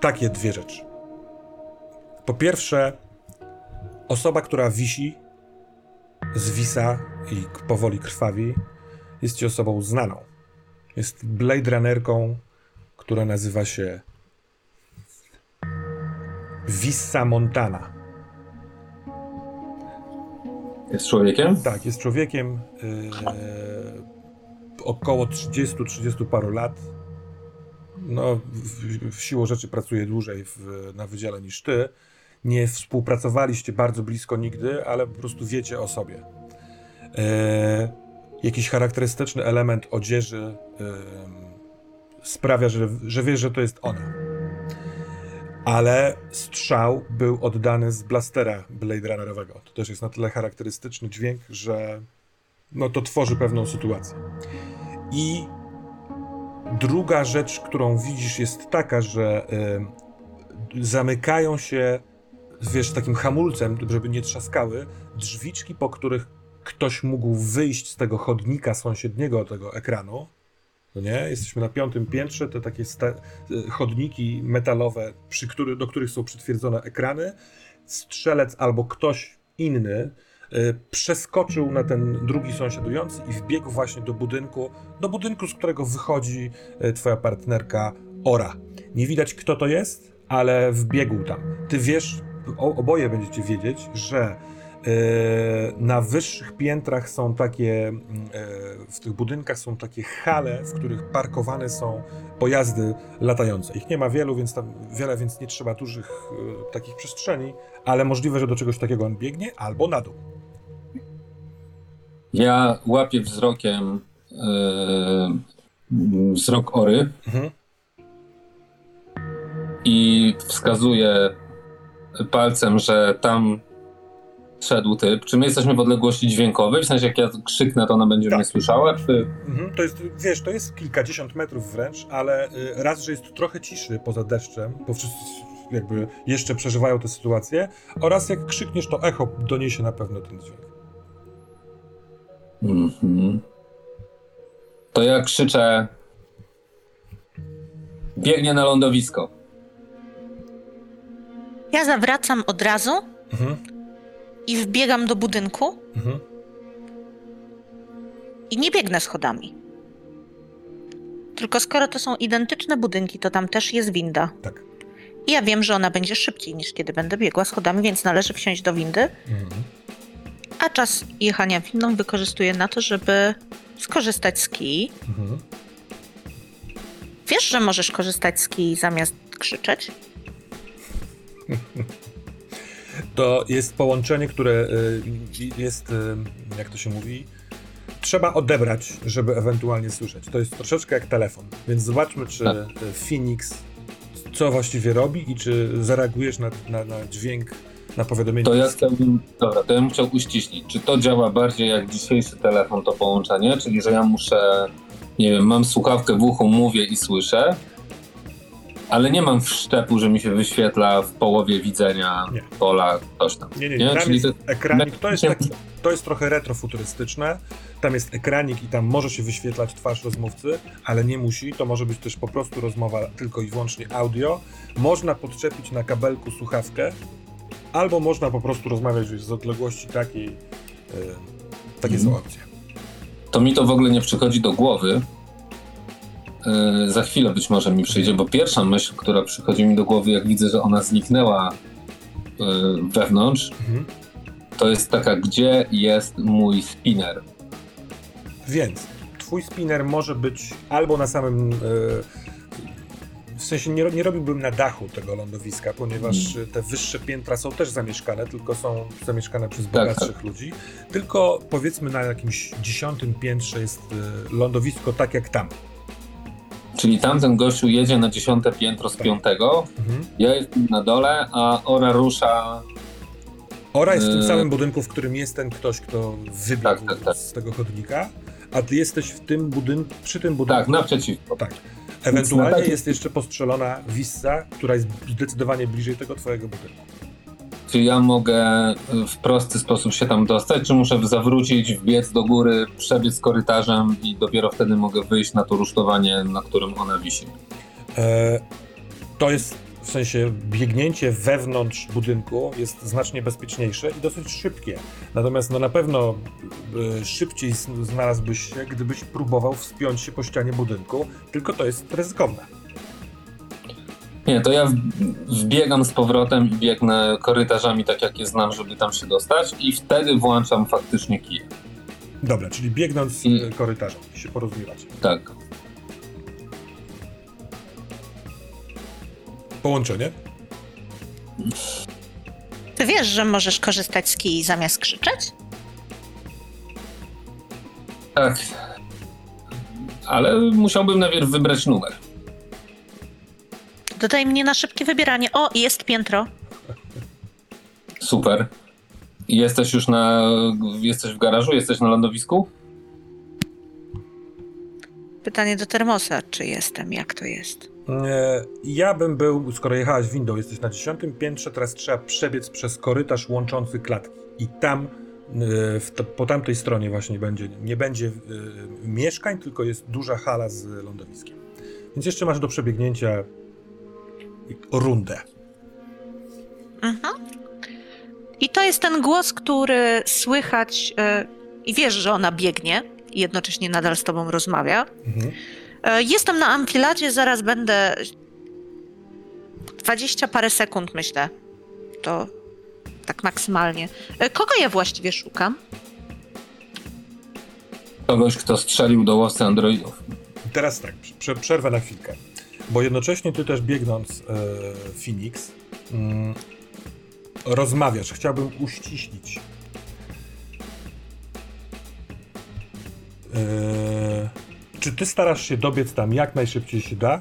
Takie dwie rzeczy. Po pierwsze, osoba, która wisi, zwisa i powoli krwawi, jest ci osobą znaną. Jest Blade Runnerką, która nazywa się Vissy Montana. Jest człowiekiem? Tak, jest człowiekiem. Yy, około trzydziestu, trzydziestu paru lat. No, w, w siłą rzeczy pracuje dłużej w, na wydziale niż ty. Nie współpracowaliście bardzo blisko nigdy, ale po prostu wiecie o sobie. E, jakiś charakterystyczny element odzieży e, sprawia, że, że wiesz, że to jest ona. Ale strzał był oddany z blastera Blade Runnerowego. To też jest na tyle charakterystyczny dźwięk, że no to tworzy pewną sytuację. I druga rzecz, którą widzisz, jest taka, że e, zamykają się, wiesz, takim hamulcem, żeby nie trzaskały, drzwiczki, po których ktoś mógł wyjść z tego chodnika sąsiedniego tego ekranu. No nie? Jesteśmy na piątym piętrze, te takie sta- chodniki metalowe, przy który- do których są przytwierdzone ekrany. Strzelec albo ktoś inny y, przeskoczył na ten drugi sąsiadujący i wbiegł właśnie do budynku, do budynku, z którego wychodzi y, twoja partnerka Ora. Nie widać, kto to jest, ale wbiegł tam. Ty wiesz, o, oboje będziecie wiedzieć, że na wyższych piętrach są takie, w tych budynkach są takie hale, w których parkowane są pojazdy latające. Ich nie ma wielu, więc tam wiele, więc nie trzeba dużych takich przestrzeni, ale możliwe, że do czegoś takiego on biegnie albo na dół. Ja łapię wzrokiem yy, wzrok Ory mhm. i wskazuję palcem, że tam szedł typ. Czy my jesteśmy w odległości dźwiękowej? W sensie, jak ja krzyknę, to ona będzie tak mnie słyszała? Czy... Mhm, to jest, wiesz, to jest kilkadziesiąt metrów wręcz, ale raz, że jest trochę ciszy poza deszczem, bo wszyscy jakby jeszcze przeżywają tę sytuację, oraz jak krzykniesz, to echo doniesie na pewno ten dźwięk. Mhm. To ja krzyczę... Biegnie na lądowisko. Ja zawracam od razu. Mhm. I wbiegam do budynku mhm. i nie biegnę schodami. Tylko skoro to są identyczne budynki, to tam też jest winda. Tak. I ja wiem, że ona będzie szybciej niż kiedy będę biegła schodami, więc należy wsiąść do windy. Mhm. A czas jechania windą wykorzystuję na to, żeby skorzystać z kij. Mhm. Wiesz, że możesz korzystać z kij zamiast krzyczeć? To jest połączenie, które jest, jak to się mówi, trzeba odebrać, żeby ewentualnie słyszeć. To jest troszeczkę jak telefon, więc zobaczmy, czy tak. Phoenix co właściwie robi i czy zareagujesz na, na, na dźwięk, na powiadomienie. To ja chciałbym, dobra, to ja bym chciał uściślić. Czy to działa bardziej jak dzisiejszy telefon, to połączenie? Czyli, że ja muszę, nie wiem, mam słuchawkę w uchu, mówię i słyszę, ale nie mam wszczepu, że mi się wyświetla w połowie widzenia nie. pola coś tam. Nie, nie, nie? Tam czyli jest to... ekranik, to jest, taki, to jest trochę retrofuturystyczne, tam jest ekranik i tam może się wyświetlać twarz rozmówcy, ale nie musi, to może być też po prostu rozmowa tylko i wyłącznie audio. Można podczepić na kabelku słuchawkę, albo można po prostu rozmawiać z odległości takiej, yy, takie mm. są opcje. To mi to w ogóle nie przychodzi do głowy. Yy, za chwilę być może mi przyjdzie, bo pierwsza myśl, która przychodzi mi do głowy, jak widzę, że ona zniknęła yy, wewnątrz, mhm. to jest taka, gdzie jest mój spinner. Więc twój spinner może być albo na samym... Yy, w sensie nie, nie robiłbym na dachu tego lądowiska, ponieważ mhm. te wyższe piętra są też zamieszkane, tylko są zamieszkane przez bogatszych tak, tak. ludzi. Tylko powiedzmy na jakimś dziesiątym piętrze jest yy, lądowisko tak jak tam. Czyli tamten gościu jedzie na dziesiąte piętro z piątego, mhm. ja jestem na dole, a Ora rusza... Ora jest w tym samym budynku, w którym jest ten ktoś, kto wybiegł tak, tak, tak. z tego chodnika, a ty jesteś w tym budynku, przy tym budynku... Tak, naprzeciwko. Tak. Ewentualnie taki... jest jeszcze postrzelona Vissa, która jest zdecydowanie bliżej tego twojego budynku. Czy ja mogę w prosty sposób się tam dostać, czy muszę zawrócić, wbiec do góry, przebiec korytarzem i dopiero wtedy mogę wyjść na to rusztowanie, na którym ona wisi? E, to jest w sensie biegnięcie wewnątrz budynku jest znacznie bezpieczniejsze i dosyć szybkie. Natomiast no, na pewno e, szybciej znalazłbyś się, gdybyś próbował wspiąć się po ścianie budynku, tylko to jest ryzykowne. Nie, to ja wbiegam z powrotem i biegnę korytarzami, tak jak je znam, żeby tam się dostać i wtedy włączam faktycznie kij. Dobra, czyli biegnąc I... korytarzem się porozumiewać. Tak. Połączenie? Ty wiesz, że możesz korzystać z kij zamiast krzyczeć? Tak. Ale musiałbym najpierw wybrać numer. Dodaj mnie na szybkie wybieranie. O, jest piętro. Super. Jesteś już na... Jesteś w garażu? Jesteś na lądowisku? Pytanie do termosa, czy jestem, jak to jest? E, ja bym był, skoro jechałaś windą, jesteś na dziesiątym piętrze, teraz trzeba przebiec przez korytarz łączący klatki i tam, e, w to, po tamtej stronie właśnie będzie, nie będzie e, mieszkań, tylko jest duża hala z lądowiskiem. Więc jeszcze masz do przebiegnięcia rundę. Mhm. I to jest ten głos, który słychać e, i wiesz, że ona biegnie i jednocześnie nadal z tobą rozmawia. Mhm. E, jestem na amfiladzie, zaraz będę... Dwadzieścia parę sekund, myślę. To tak maksymalnie. E, kogo ja właściwie szukam? Kogoś, kto strzelił do łowcy androidów. Teraz tak, prze- przerwę na chwilkę. Bo jednocześnie ty też biegnąc e, Phoenix mm, rozmawiasz. Chciałbym uściślić. E, czy ty starasz się dobiec tam jak najszybciej się da?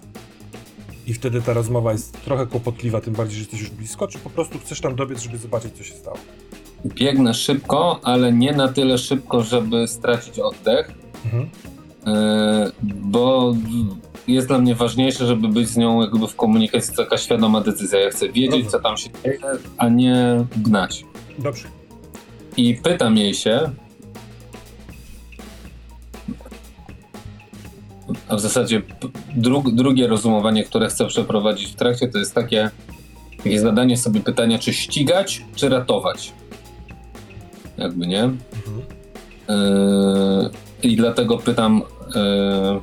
I wtedy ta rozmowa jest trochę kłopotliwa, tym bardziej, że jesteś już blisko. Czy po prostu chcesz tam dobiec, żeby zobaczyć, co się stało? Biegnę szybko, ale nie na tyle szybko, żeby stracić oddech. Mhm. E, bo... Jest dla mnie ważniejsze, żeby być z nią jakby w komunikacji, taka świadoma decyzja. Ja chcę wiedzieć, Dobrze. co tam się dzieje, a nie gnać. Dobrze. I pytam jej się, a w zasadzie dru- drugie rozumowanie, które chcę przeprowadzić w trakcie, to jest takie, takie zadanie sobie pytania, czy ścigać, czy ratować. Jakby, nie? Mhm. Yy, I dlatego pytam... Yy,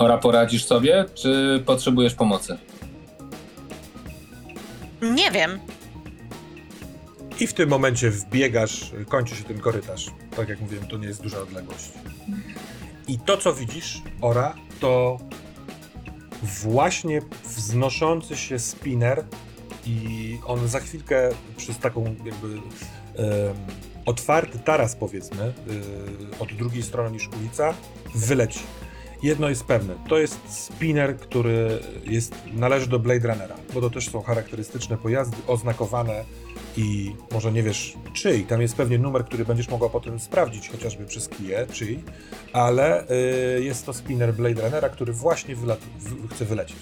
Ora, poradzisz sobie, czy potrzebujesz pomocy? Nie wiem. I w tym momencie wbiegasz, kończy się ten korytarz. Tak jak mówiłem, to nie jest duża odległość. I to, co widzisz, Ora, to właśnie wznoszący się spinner i on za chwilkę przez taką jakby... Um, otwarty taras, powiedzmy, um, od drugiej strony niż ulica, wyleci. Jedno jest pewne, to jest spinner, który jest, należy do Blade Runnera, bo to też są charakterystyczne pojazdy, oznakowane i może nie wiesz czyj, tam jest pewnie numer, który będziesz mogła potem sprawdzić chociażby przez kije, czyj, ale y, jest to spinner Blade Runnera, który właśnie wyla- w- chce wylecieć.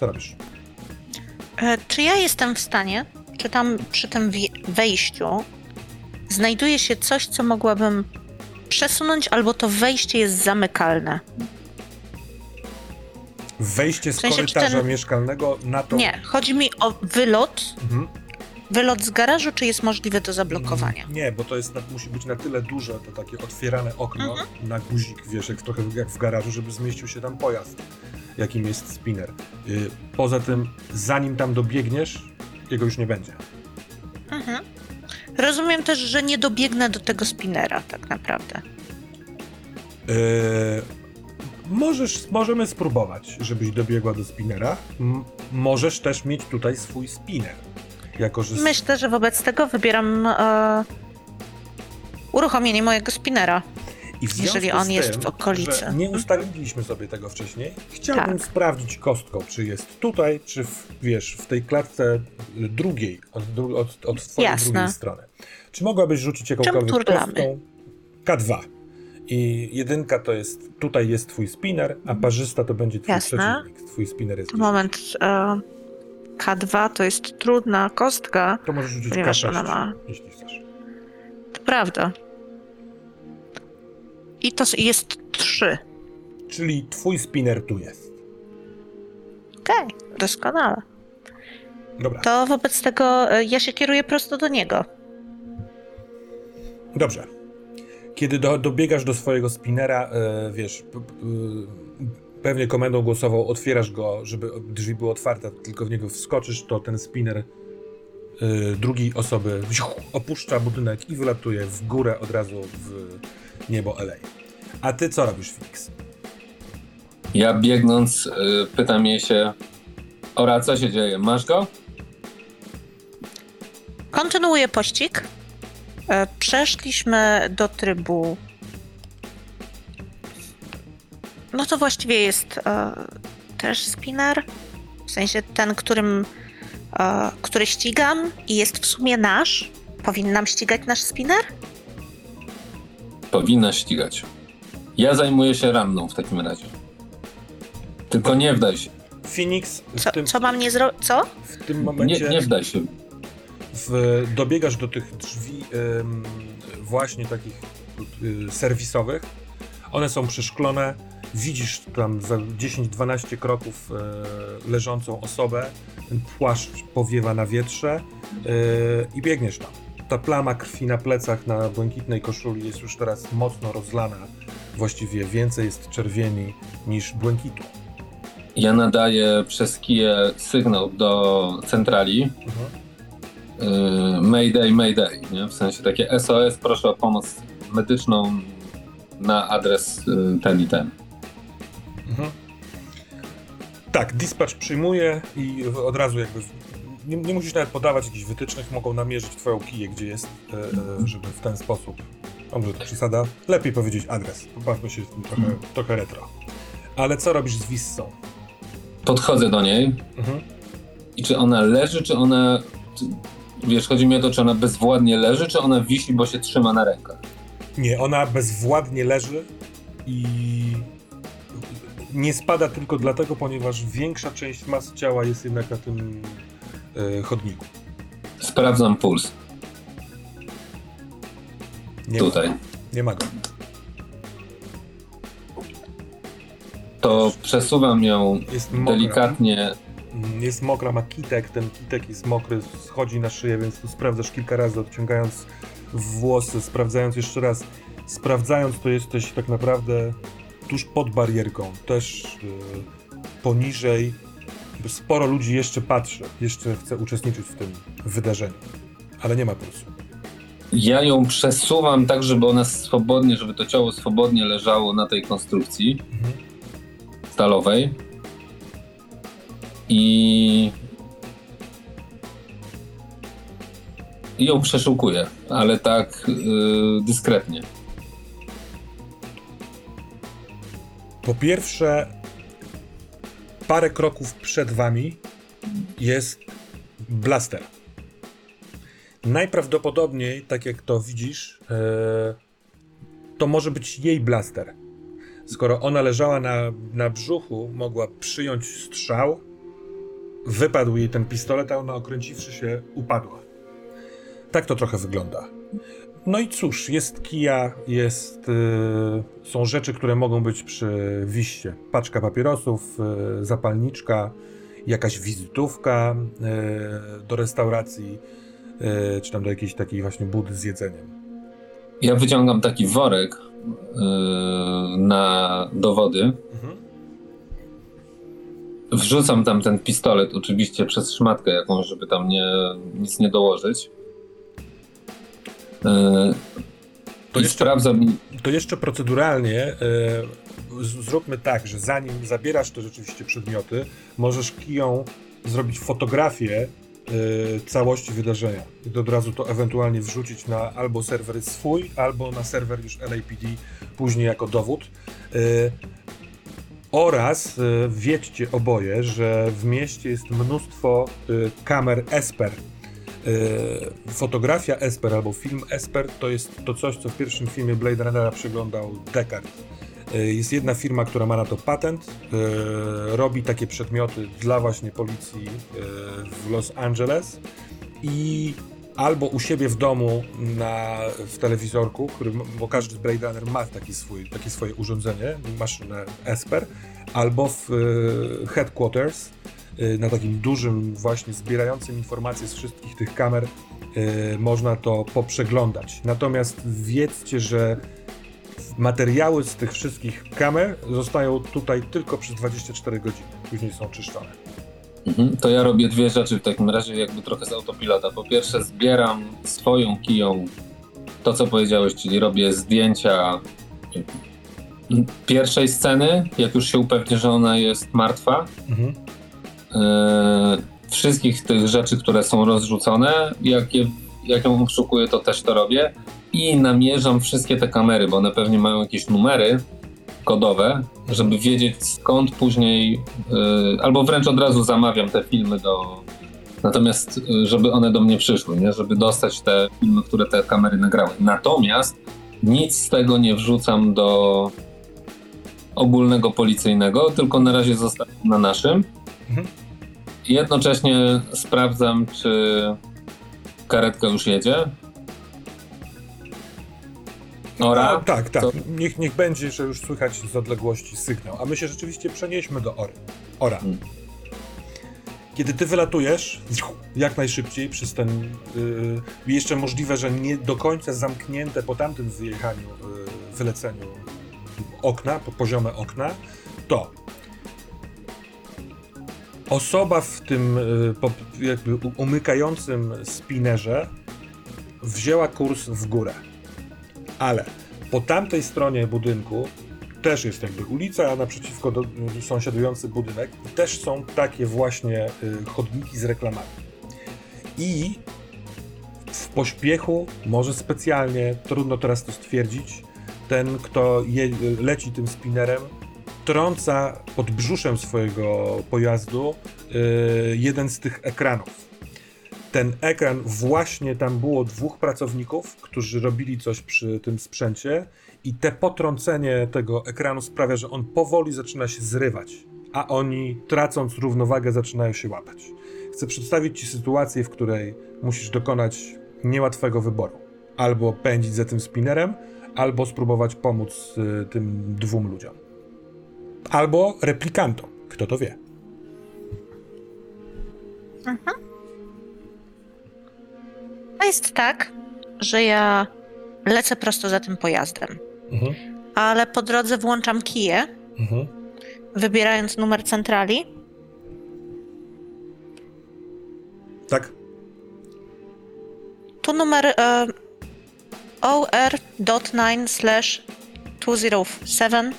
Co robisz? E, czy ja jestem w stanie, czy tam przy tym wejściu znajduje się coś, co mogłabym przesunąć, albo to wejście jest zamykalne? Wejście z w sensie, korytarza ten... mieszkalnego na to... Nie, chodzi mi o wylot. Mhm. Wylot z garażu, czy jest możliwe do zablokowania? Nie, bo to jest, musi być na tyle duże, to takie otwierane okno mhm. na guzik, wiesz, jak, trochę jak w garażu, żeby zmieścił się tam pojazd, jakim jest spinner. Poza tym, zanim tam dobiegniesz, jego już nie będzie. Mhm. Rozumiem też, że nie dobiegnę do tego spinera, tak naprawdę. Yy, możesz, możemy spróbować, żebyś dobiegła do spinera. M- możesz też mieć tutaj swój spinner. Jako, że... Myślę, że wobec tego wybieram e, uruchomienie mojego spinera, I w jeżeli on z tym, jest w okolicy. Nie ustaliliśmy sobie tego wcześniej. Chciałbym tak. sprawdzić kostką, czy jest tutaj, czy w, wiesz, w tej klatce drugiej, od, od, od twojej Jasne. drugiej strony. Czy mogłabyś rzucić jakąkolwiek kostką? K dwa. I jedynka to jest, tutaj jest twój spinner, a parzysta to będzie twój Jasne. przeciwnik. Twój spinner jest... Moment, e, K dwa to jest trudna kostka. To możesz rzucić K sześć, ma... jeśli chcesz. To prawda. I to jest trzy. Czyli twój spinner tu jest. Okej, okay, doskonale. Dobra. To wobec tego ja się kieruję prosto do niego. Dobrze. Kiedy do, dobiegasz do swojego spinera, yy, wiesz, yy, pewnie komendą głosową otwierasz go, żeby drzwi były otwarte, tylko w niego wskoczysz, to ten spinner yy, drugiej osoby opuszcza budynek i wylatuje w górę od razu w niebo L A. A ty co robisz, Phoenix? Ja biegnąc yy, pytam jej się, Ora, co się dzieje? Masz go? Kontynuuję pościg. Przeszliśmy do trybu... No to właściwie jest e, też spinner, w sensie ten, którym, e, który ścigam i jest w sumie nasz. Powinnam ścigać nasz spinner? Powinna ścigać. Ja zajmuję się ranną w takim razie. Tylko nie wdaj się. Phoenix... W co, tym... co mam nie zrobić? Co? W tym momencie... Nie, nie wdaj się. W, dobiegasz do tych drzwi ym, właśnie takich y, serwisowych. One są przeszklone. Widzisz tam za dziesięć dwanaście kroków y, leżącą osobę. Ten płaszcz powiewa na wietrze y, i biegniesz tam. Ta plama krwi na plecach na błękitnej koszuli jest już teraz mocno rozlana. Właściwie więcej jest czerwieni niż błękitu. Ja nadaję przez kije sygnał do centrali. Mhm. Mayday, Mayday, nie? W sensie takie S O S, proszę o pomoc medyczną na adres ten i ten. Mhm. Tak, dispatch przyjmuje i od razu jakby nie, nie musisz nawet podawać jakichś wytycznych, mogą namierzyć twoją kiję, gdzie jest, żeby w ten sposób, dobrze to przesada, lepiej powiedzieć adres, pobawmy się trochę, mhm. trochę retro. Ale co robisz z Wissą? Podchodzę do niej mhm. i czy ona leży, czy ona... Wiesz, chodzi mi o to, czy ona bezwładnie leży, czy ona wisi, bo się trzyma na rękach? Nie, ona bezwładnie leży i nie spada tylko dlatego, ponieważ większa część masy ciała jest jednak na tym yy, chodniku. Sprawdzam puls. Nie tutaj. Ma. Nie ma go. To przesuwam ją delikatnie. Jest mokra, ma kitek, ten kitek jest mokry, schodzi na szyję, więc tu sprawdzasz kilka razy, odciągając włosy, sprawdzając jeszcze raz. Sprawdzając, to jesteś tak naprawdę tuż pod barierką, też yy, poniżej. Sporo ludzi jeszcze patrzy, jeszcze chce uczestniczyć w tym wydarzeniu, ale nie ma pulsu. Ja ją przesuwam tak, żeby ona swobodnie, żeby to ciało swobodnie leżało na tej konstrukcji mhm. stalowej. I... I ją przeszukuję, ale tak yy, dyskretnie. Po pierwsze, parę kroków przed wami jest blaster. Najprawdopodobniej, tak jak to widzisz, yy, to może być jej blaster. Skoro ona leżała na, na brzuchu, mogła przyjąć strzał. Wypadł jej ten pistolet, a ona okręciwszy się upadła. Tak to trochę wygląda. No i cóż, jest kija, jest, yy, są rzeczy, które mogą być przy wiście. Paczka papierosów, yy, zapalniczka, jakaś wizytówka yy, do restauracji, yy, czy tam do jakiejś takiej właśnie budy z jedzeniem. Ja wyciągam taki worek yy, na dowody. Mhm. Wrzucam tam ten pistolet, oczywiście przez szmatkę jakąś, żeby tam nie, nic nie dołożyć. Yy, to, jeszcze, sprawdzam... to jeszcze proceduralnie yy, zróbmy tak, że zanim zabierasz te rzeczywiście przedmioty, możesz kiją zrobić fotografię yy, całości wydarzenia. I od razu to ewentualnie wrzucić na albo serwer swój, albo na serwer już L A P D później jako dowód. Yy, Oraz y, wiedzcie oboje, że w mieście jest mnóstwo y, kamer Esper. Y, fotografia Esper albo film Esper to jest to coś, co w pierwszym filmie Blade Runnera przeglądał Descartes. Y, jest jedna firma, która ma na to patent, y, robi takie przedmioty dla właśnie policji y, w Los Angeles i albo u siebie w domu na, w telewizorku, który, bo każdy Blade Runner ma taki swój, takie swoje urządzenie, maszynę Esper, albo w y, headquarters, y, na takim dużym właśnie zbierającym informacje z wszystkich tych kamer y, można to poprzeglądać. Natomiast wiedzcie, że materiały z tych wszystkich kamer zostają tutaj tylko przez dwadzieścia cztery godziny, później są czyszczone. Mhm, to ja robię dwie rzeczy w takim razie, jakby trochę z autopilota. Po pierwsze zbieram swoją kiją to, co powiedziałeś, czyli robię zdjęcia pierwszej sceny, jak już się upewnię, że ona jest martwa. Mhm. Yy, wszystkich tych rzeczy, które są rozrzucone, jak, je, jak ją obszukuję, to też to robię. I namierzam wszystkie te kamery, bo one pewnie mają jakieś numery kodowe, żeby wiedzieć skąd później, yy, albo wręcz od razu zamawiam te filmy do... Natomiast, żeby one do mnie przyszły, nie? Żeby dostać te filmy, które te kamery nagrały. Natomiast nic z tego nie wrzucam do ogólnego policyjnego, tylko na razie zostawiam na naszym. Mhm. Jednocześnie sprawdzam, czy karetka już jedzie. Ora? A, tak, tak. Co? Niech, niech będzie, że już słychać z odległości sygnał. A my się rzeczywiście przenieśmy do Ory. Ora. Hmm. Kiedy ty wylatujesz, jak najszybciej przez ten... Yy, jeszcze możliwe, że nie do końca zamknięte po tamtym wyjechaniu, yy, wyleceniu okna, po poziome okna, to osoba w tym yy, po, jakby umykającym spinerze wzięła kurs w górę. Ale po tamtej stronie budynku też jest jakby ulica, a naprzeciwko do, sąsiadujący budynek i też są takie właśnie y, chodniki z reklamami. I w pośpiechu, może specjalnie, trudno teraz to stwierdzić, ten, kto je, leci tym spinerem, trąca pod brzuszem swojego pojazdu y, jeden z tych ekranów. Ten ekran, właśnie tam było dwóch pracowników, którzy robili coś przy tym sprzęcie i te potrącenie tego ekranu sprawia, że on powoli zaczyna się zrywać, a oni, tracąc równowagę, zaczynają się łapać. Chcę przedstawić ci sytuację, w której musisz dokonać niełatwego wyboru. Albo pędzić za tym spinerem, albo spróbować pomóc tym dwóm ludziom. Albo replikantom, kto to wie. Aha. To jest tak, że ja lecę prosto za tym pojazdem, mhm. ale po drodze włączam kiję, mhm. wybierając numer centrali. Tak. Tu numer e, O R dziewięć slash dwieście siedem.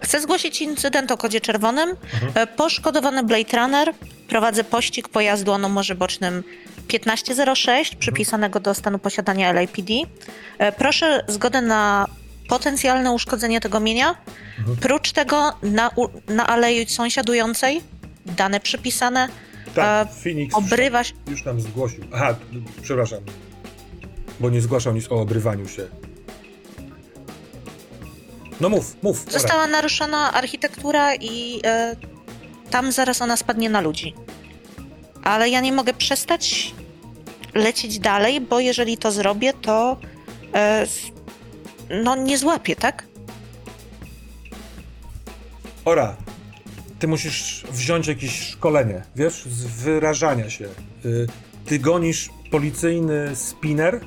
Chcę zgłosić incydent o kodzie czerwonym. Mhm. Poszkodowany Blade Runner. Prowadzę pościg pojazdu o numerze bocznym tysiąc pięćset sześć, przypisanego do stanu posiadania L A P D. Proszę zgodę na potencjalne uszkodzenie tego mienia. Mhm. Prócz tego na, na alei sąsiadującej, dane przypisane, tak, e, Phoenix obrywa się... już nam zgłosił. Aha, przepraszam, bo nie zgłaszał nic o obrywaniu się. No mów, mów. Została ora. naruszona architektura i e, tam zaraz ona spadnie na ludzi. Ale ja nie mogę przestać lecieć dalej, bo jeżeli to zrobię, to e, no nie złapię, tak? Ora, ty musisz wziąć jakieś szkolenie, wiesz, z wyrażania się. Y, ty gonisz policyjny spinner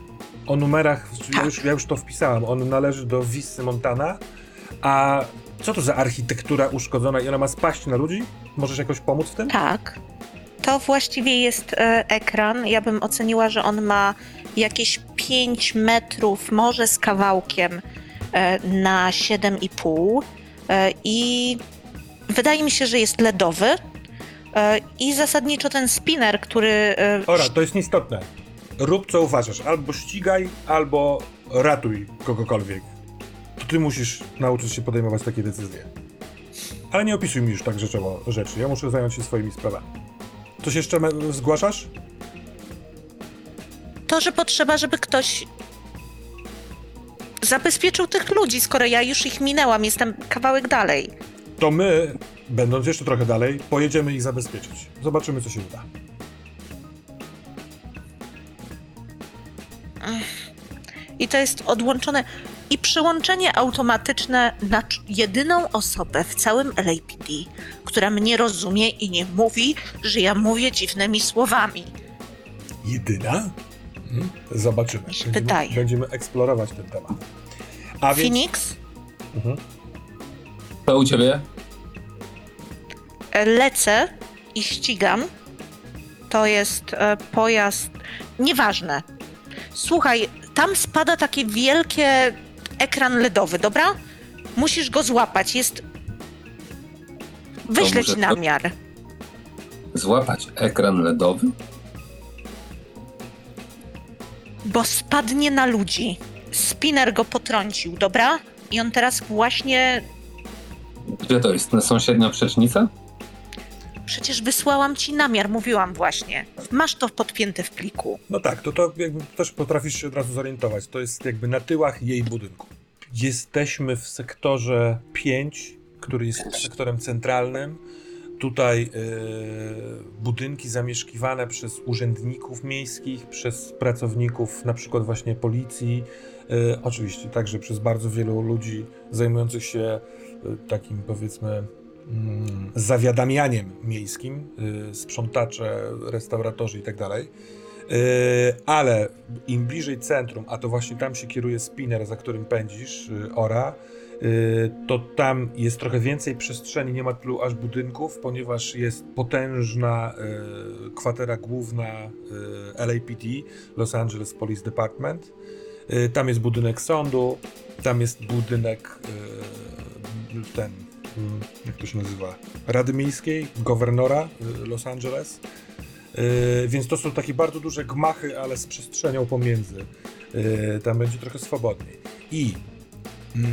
o numerach, tak. ja, już, ja już to wpisałem, on należy do Vissy Montana, a co to za architektura uszkodzona i ona ma spaść na ludzi? Możesz jakoś pomóc w tym? Tak. To właściwie jest e, ekran. Ja bym oceniła, że on ma jakieś pięć metrów, może z kawałkiem e, na siedem i pół. E, I wydaje mi się, że jest LEDowy. E, I zasadniczo ten spinner, który... E, Ora, to jest nieistotne. Rób co uważasz. Albo ścigaj, albo ratuj kogokolwiek. To ty musisz nauczyć się podejmować takie decyzje. Ale nie opisuj mi już tak rzeczowo rzeczy. Ja muszę zająć się swoimi sprawami. Coś jeszcze zgłaszasz? To, że potrzeba, żeby ktoś zabezpieczył tych ludzi, skoro ja już ich minęłam, jestem kawałek dalej. To my, będąc jeszcze trochę dalej, pojedziemy ich zabezpieczyć. Zobaczymy, co się uda. I to jest odłączone i przyłączenie automatyczne na jedyną osobę w całym L A P D, która mnie rozumie i nie mówi, że ja mówię dziwnymi słowami. Jedyna? Hmm? Zobaczymy. Będziemy, będziemy eksplorować ten temat. A więc, Phoenix? Mhm. Co u ciebie? Lecę i ścigam. To jest e, pojazd... Nieważne. Słuchaj, tam spada taki wielki ekran LEDowy, dobra? Musisz go złapać, jest... Wyślę ci namiar. Złapać ekran LEDowy? Bo spadnie na ludzi. Spinner go potrącił, dobra? I on teraz właśnie... Gdzie to jest? Na sąsiednią przecznicę? Przecież wysłałam ci namiar, mówiłam właśnie. Masz to podpięte w pliku. No tak, to to jakby też potrafisz się od razu zorientować. To jest jakby na tyłach jej budynku. Jesteśmy w sektorze pięć, który jest sektorem centralnym. Tutaj yy, budynki zamieszkiwane przez urzędników miejskich, przez pracowników na przykład właśnie policji, yy, oczywiście także przez bardzo wielu ludzi zajmujących się yy, takim powiedzmy Mm, zawiadamianiem miejskim, y, sprzątacze, restauratorzy i tak dalej, ale im bliżej centrum, a to właśnie tam się kieruje spinner, za którym pędzisz, y, Ora, y, to tam jest trochę więcej przestrzeni, nie ma tylu aż budynków, ponieważ jest potężna y, kwatera główna y, L A P D, Los Angeles Police Department, y, tam jest budynek sądu, tam jest budynek y, ten jak to się nazywa, Rady Miejskiej, Gowernora Los Angeles. Yy, więc to są takie bardzo duże gmachy, ale z przestrzenią pomiędzy. Yy, tam będzie trochę swobodniej. I yy,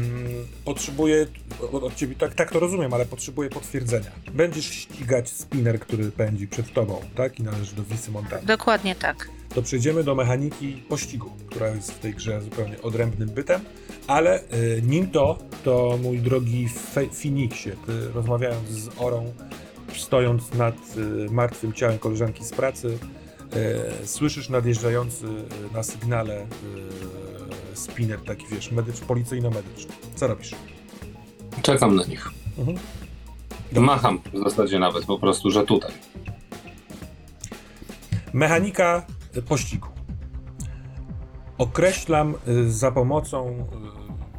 potrzebuję od, od ciebie, tak, tak to rozumiem, ale potrzebuję potwierdzenia. Będziesz ścigać spinner, który pędzi przed tobą, tak? I należy do Vissy Montana. Dokładnie tak. To przejdziemy do mechaniki pościgu, która jest w tej grze zupełnie odrębnym bytem, ale y, nim to, to mój drogi Fe- Phoenixie, ty rozmawiając z Orą, stojąc nad y, martwym ciałem koleżanki z pracy, y, słyszysz nadjeżdżający y, na sygnale y, spinner taki, wiesz, medycz, policyjno-medyczny. Co robisz? Czekam na nich. Mhm. Macham w zasadzie nawet po prostu, że tutaj. Mechanika pościgu. Określam za pomocą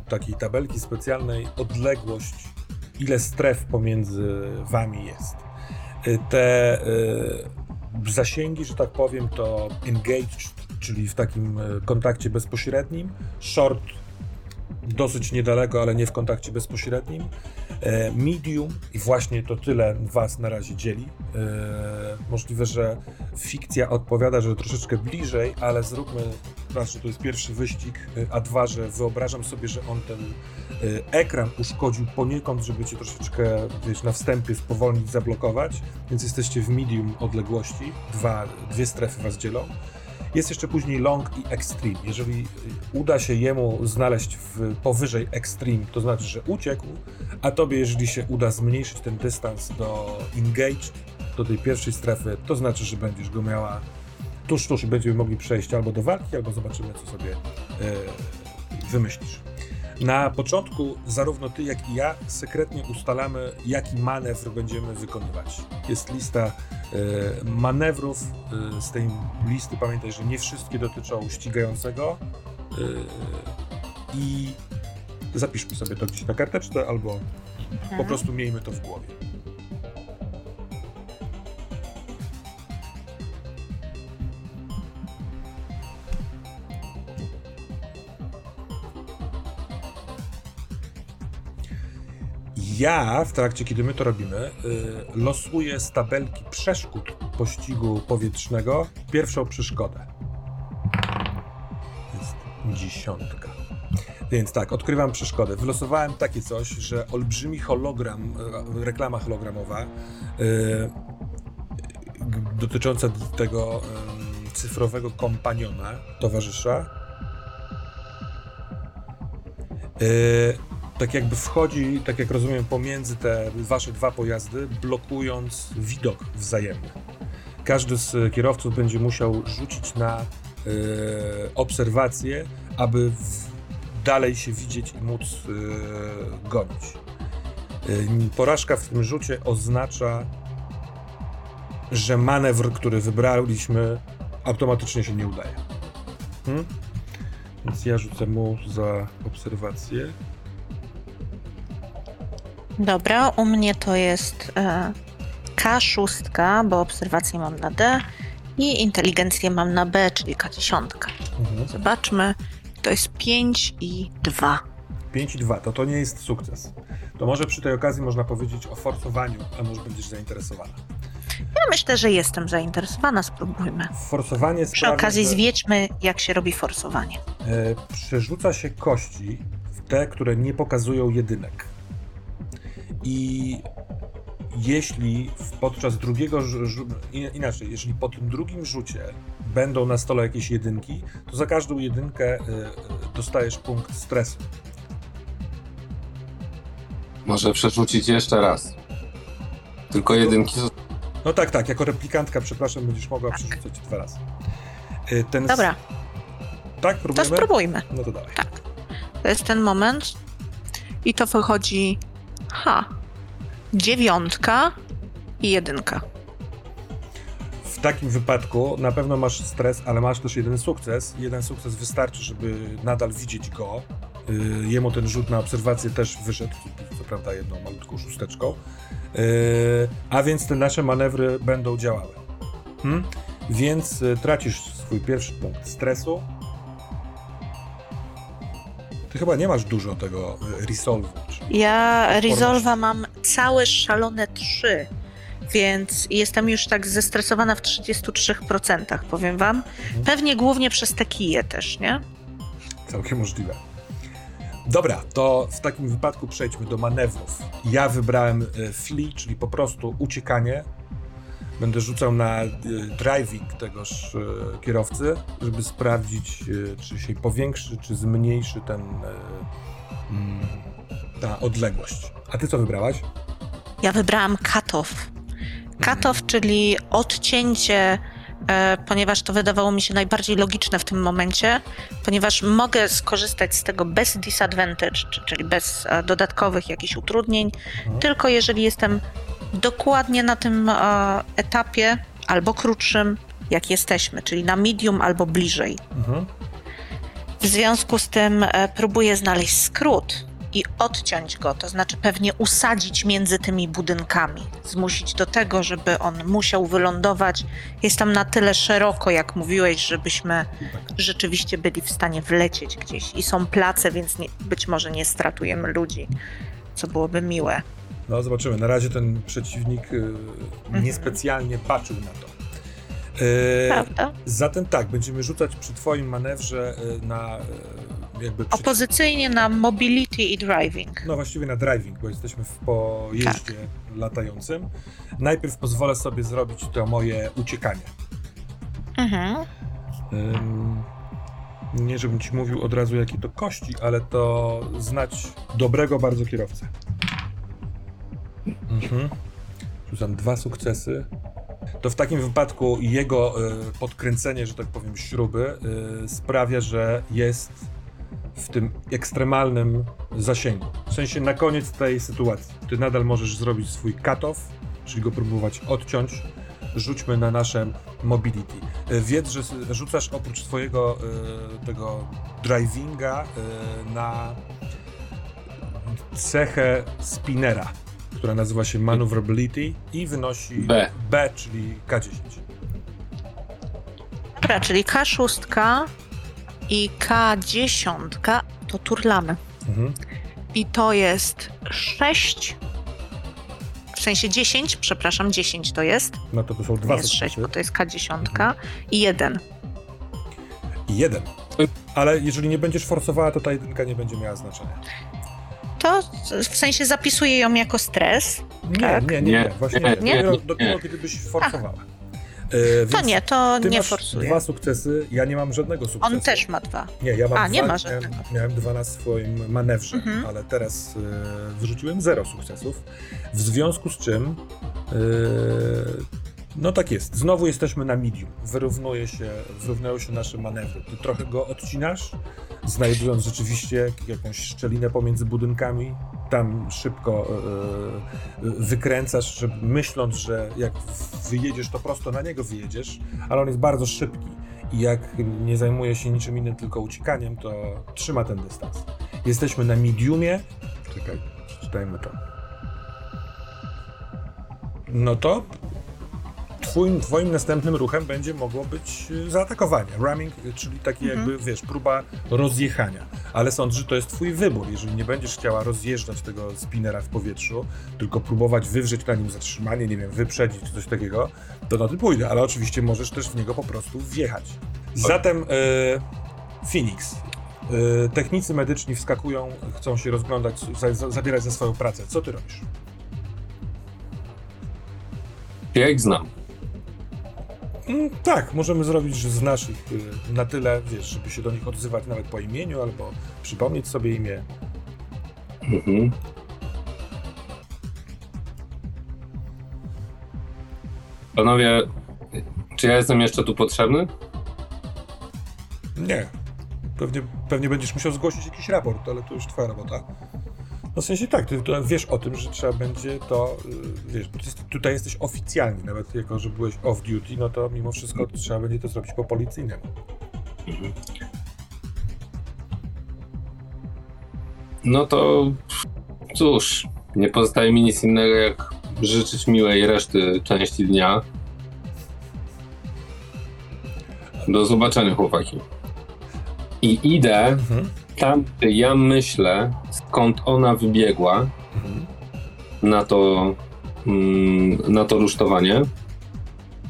takiej tabelki specjalnej odległość, ile stref pomiędzy wami jest. Te zasięgi, że tak powiem, to engaged, czyli w takim kontakcie bezpośrednim, short dosyć niedaleko, ale nie w kontakcie bezpośrednim, medium i właśnie to tyle was na razie dzieli. Yy, możliwe, że fikcja odpowiada, że troszeczkę bliżej, ale zróbmy raz, że to jest pierwszy wyścig, a dwa, że wyobrażam sobie, że on ten yy, ekran uszkodził poniekąd, żeby cię troszeczkę, wiesz, na wstępie spowolnić, zablokować, więc jesteście w medium odległości, dwa, dwie strefy was dzielą. Jest jeszcze później long i extreme. Jeżeli uda się jemu znaleźć w powyżej extreme, to znaczy, że uciekł, a tobie, jeżeli się uda zmniejszyć ten dystans do engaged, do tej pierwszej strefy, to znaczy, że będziesz go miała tuż, tuż i będziemy mogli przejść albo do walki, albo zobaczymy, co sobie yy, wymyślisz. Na początku zarówno ty, jak i ja sekretnie ustalamy, jaki manewr będziemy wykonywać. Jest lista y, manewrów. Y, z tej listy pamiętaj, że nie wszystkie dotyczą ścigającego. Y, I zapiszmy sobie to gdzieś na karteczce, albo mhm. po prostu miejmy to w głowie. Ja, w trakcie, kiedy my to robimy, yy, losuję z tabelki przeszkód pościgu powietrznego pierwszą przeszkodę. Jest dziesiątka. Więc tak, odkrywam przeszkodę. Wylosowałem takie coś, że olbrzymi hologram, yy, reklama hologramowa yy, dotycząca tego yy, cyfrowego kompaniona, towarzysza, yy, tak jakby wchodzi, tak jak rozumiem, pomiędzy te wasze dwa pojazdy, blokując widok wzajemny. Każdy z kierowców będzie musiał rzucić na yy, obserwację, aby w, dalej się widzieć i móc yy, gonić. Yy, porażka w tym rzucie oznacza, że manewr, który wybraliśmy, automatycznie się nie udaje. Hmm? Więc ja rzucę mu za obserwację. Dobra, u mnie to jest e, K sześć, bo obserwację mam na D i inteligencję mam na B, czyli K dziesięć. Mhm. Zobaczmy, to jest pięć i dwa. pięć i dwa, to to nie jest sukces. To może przy tej okazji można powiedzieć o forsowaniu, a może będziesz zainteresowana. Ja myślę, że jestem zainteresowana, spróbujmy. Forsowanie Przy sprawi, okazji że... zwiedźmy, jak się robi forsowanie. E, przerzuca się kości w te, które nie pokazują jedynek. I jeśli podczas drugiego, inaczej, jeżeli po tym drugim rzucie będą na stole jakieś jedynki, to za każdą jedynkę dostajesz punkt stresu. Może przerzucić jeszcze raz. Tylko jedynki. No tak, tak, jako replikantka, przepraszam, będziesz mogła tak przerzucać dwa razy. Ten Dobra. S... Tak, próbujemy? To spróbujmy. No to dalej. Tak. To jest ten moment i to wychodzi... Ha, dziewiątka i jedynka. W takim wypadku na pewno masz stres, ale masz też jeden sukces. Jeden sukces wystarczy, żeby nadal widzieć go. Yy, jemu ten rzut na obserwację też wyszedł, co prawda jedną malutką szósteczką. Yy, a więc te nasze manewry będą działały. Hmm? Więc y, tracisz swój pierwszy punkt stresu. Ty chyba nie masz dużo tego resolve'u. Ja resolve'a mam całe szalone trzy, więc jestem już tak zestresowana w trzydzieści trzy procent, powiem wam. Mhm. Pewnie głównie przez te kije też, nie? Całkiem możliwe. Dobra, to w takim wypadku przejdźmy do manewrów. Ja wybrałem flee, czyli po prostu uciekanie. Będę rzucał na driving tegoż kierowcy, żeby sprawdzić, czy się powiększy, czy zmniejszy ten, ta odległość. A ty co wybrałaś? Ja wybrałam cut-off. Cut-off, hmm. czyli odcięcie, ponieważ to wydawało mi się najbardziej logiczne w tym momencie, ponieważ mogę skorzystać z tego bez disadvantage, czyli bez dodatkowych jakichś utrudnień, hmm. tylko jeżeli jestem dokładnie na tym e, etapie, albo krótszym, jak jesteśmy, czyli na medium albo bliżej. Mhm. W związku z tym e, próbuję znaleźć skrót i odciąć go, to znaczy pewnie usadzić między tymi budynkami, zmusić do tego, żeby on musiał wylądować. Jest tam na tyle szeroko, jak mówiłeś, żebyśmy rzeczywiście byli w stanie wlecieć gdzieś. I są place, więc nie, być może nie stratujemy ludzi, co byłoby miłe. No zobaczymy, na razie ten przeciwnik y, niespecjalnie patrzył na to. Y, Prawda? Zatem tak, będziemy rzucać przy twoim manewrze y, na... Y, jakby przy... Opozycyjnie na mobility i driving. No właściwie na driving, bo jesteśmy w pojeździe tak. latającym. Najpierw pozwolę sobie zrobić to moje uciekanie. Mhm. Y, Nie, żebym ci mówił od razu jakie to kości, ale to znać dobrego bardzo kierowcę. Mhm. Rzucam dwa sukcesy. To w takim wypadku jego y, podkręcenie, że tak powiem, śruby y, sprawia, że jest w tym ekstremalnym zasięgu. W sensie na koniec tej sytuacji. Ty nadal możesz zrobić swój cut-off, czyli go próbować odciąć. Rzućmy na nasze mobility. Y, wiedz, że rzucasz oprócz swojego y, tego drivinga y, na cechę spinera, która nazywa się Maneuverability i wynosi B, B czyli K dziesięć. Dobra, czyli K sześć i K dziesięć to turlamy. Mhm. I to jest sześć, w sensie dziesięć, przepraszam, dziesięć to jest. No to to są dwa. To jest sześć, bo to jest K dziesięć mhm. i jeden. I jeden. Ale jeżeli nie będziesz forsowała, to ta jedynka nie będzie miała znaczenia. To w sensie zapisuję ją jako stres, nie, tak? Nie, nie, nie, właśnie nie, nie, nie. Dopiero kiedy byś forsowała. E, to nie, to nie forsuję. Dwa sukcesy, ja nie mam żadnego sukcesu. On też ma dwa. Nie, ja mam A, dwa, nie ma żadnego. Miałem, miałem dwa na swoim manewrze, mhm. ale teraz e, wyrzuciłem zero sukcesów, w związku z czym, e, no tak jest, znowu jesteśmy na medium, wyrównuje się, wyrównają się nasze manewry. Ty trochę go odcinasz, znajdując rzeczywiście jakąś szczelinę pomiędzy budynkami, tam szybko yy, wykręcasz, żeby, myśląc, że jak wyjedziesz, to prosto na niego wyjedziesz, ale on jest bardzo szybki i jak nie zajmuje się niczym innym, tylko uciekaniem, to trzyma ten dystans. Jesteśmy na mediumie, czekaj, przeczytajmy to. no to twoim, twoim następnym ruchem będzie mogło być zaatakowanie. Ramming, czyli taki mhm. jakby, wiesz, próba rozjechania. Ale sądzę, że to jest twój wybór. Jeżeli nie będziesz chciała rozjeżdżać tego spinera w powietrzu, tylko próbować wywrzeć na nim zatrzymanie, nie wiem, wyprzedzić czy coś takiego, to na to pójdę. Ale oczywiście możesz też w niego po prostu wjechać. Zatem yy, Phoenix. Yy, technicy medyczni wskakują, chcą się rozglądać, za, zabierać za swoją pracę. Co ty robisz? Ja ich znam. Mm, tak, możemy zrobić z naszych yy, na tyle, wiesz, żeby się do nich odzywać nawet po imieniu, albo przypomnieć sobie imię. Mhm. Panowie, czy ja jestem jeszcze tu potrzebny? Nie. Pewnie, pewnie będziesz musiał zgłosić jakiś raport, ale to już twoja robota. No w sensie tak, ty wiesz o tym, że trzeba będzie to, wiesz, tutaj jesteś oficjalnie, nawet jako, że byłeś off duty, no to mimo wszystko trzeba będzie to zrobić po policyjnemu. Mhm. No to cóż, nie pozostaje mi nic innego jak życzyć miłej reszty części dnia. Do zobaczenia, chłopaki. I idę mhm. tam, ja myślę, skąd ona wybiegła mhm. na to, mm, na to rusztowanie.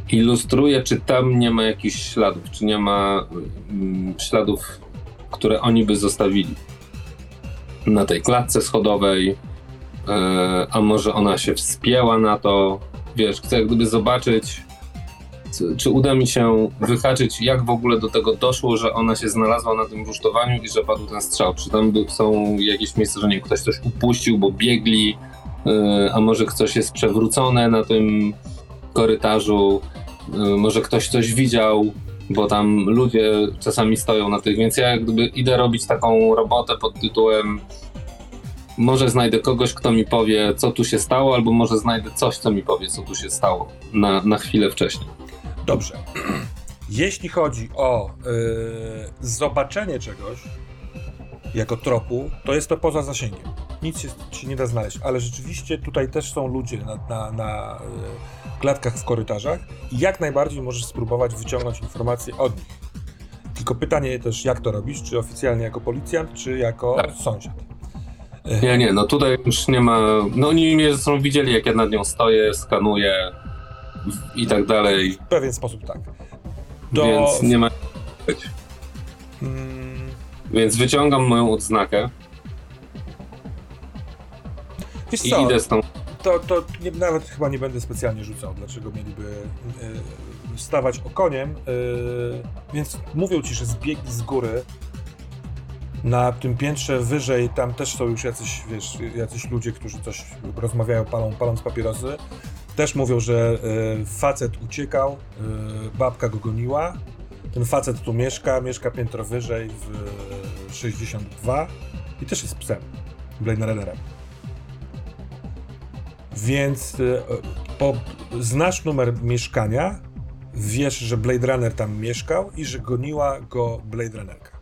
Ilustruję, czy tam nie ma jakichś śladów, czy nie ma mm, śladów, które oni by zostawili na tej klatce schodowej, yy, a może ona się wspięła na to. Wiesz, chcę jak gdyby zobaczyć, czy uda mi się wyhaczyć, jak w ogóle do tego doszło, że ona się znalazła na tym rusztowaniu i że padł ten strzał? Czy tam są jakieś miejsca, że nie ktoś coś upuścił, bo biegli, a może coś jest przewrócone na tym korytarzu, może ktoś coś widział, bo tam ludzie czasami stoją na tych, więc ja jak gdyby idę robić taką robotę pod tytułem może znajdę kogoś, kto mi powie, co tu się stało, albo może znajdę coś, co mi powie, co tu się stało na, na chwilę wcześniej. Dobrze. Jeśli chodzi o yy, zobaczenie czegoś jako tropu, to jest to poza zasięgiem. Nic się, się nie da znaleźć, ale rzeczywiście tutaj też są ludzie na, na, na yy, klatkach w korytarzach i jak najbardziej możesz spróbować wyciągnąć informacje od nich. Tylko pytanie też, jak to robisz, czy oficjalnie jako policjant, czy jako tak. sąsiad. Nie, nie, no tutaj już nie ma... No oni mnie są widzieli, jak ja nad nią stoję, skanuję i tak dalej. W pewien sposób tak. Do... Więc nie ma... Hmm. Więc wyciągam moją odznakę. Wiesz co, i idę z tą... To, to nie, nawet chyba nie będę specjalnie rzucał, dlaczego mieliby yy, stawać okoniem. Yy, więc mówią ci, że zbiegli z góry. Na tym piętrze wyżej, tam też są już jacyś, wiesz, jacyś ludzie, którzy coś rozmawiają, palą, paląc papierosy. Też mówią, że y, facet uciekał, y, babka go goniła. Ten facet tu mieszka, mieszka piętro wyżej w y, sześćdziesiąt dwa i też jest psem, Blade Runnerem. Więc y, po, znasz numer mieszkania, wiesz, że Blade Runner tam mieszkał i że goniła go Blade Runnerka.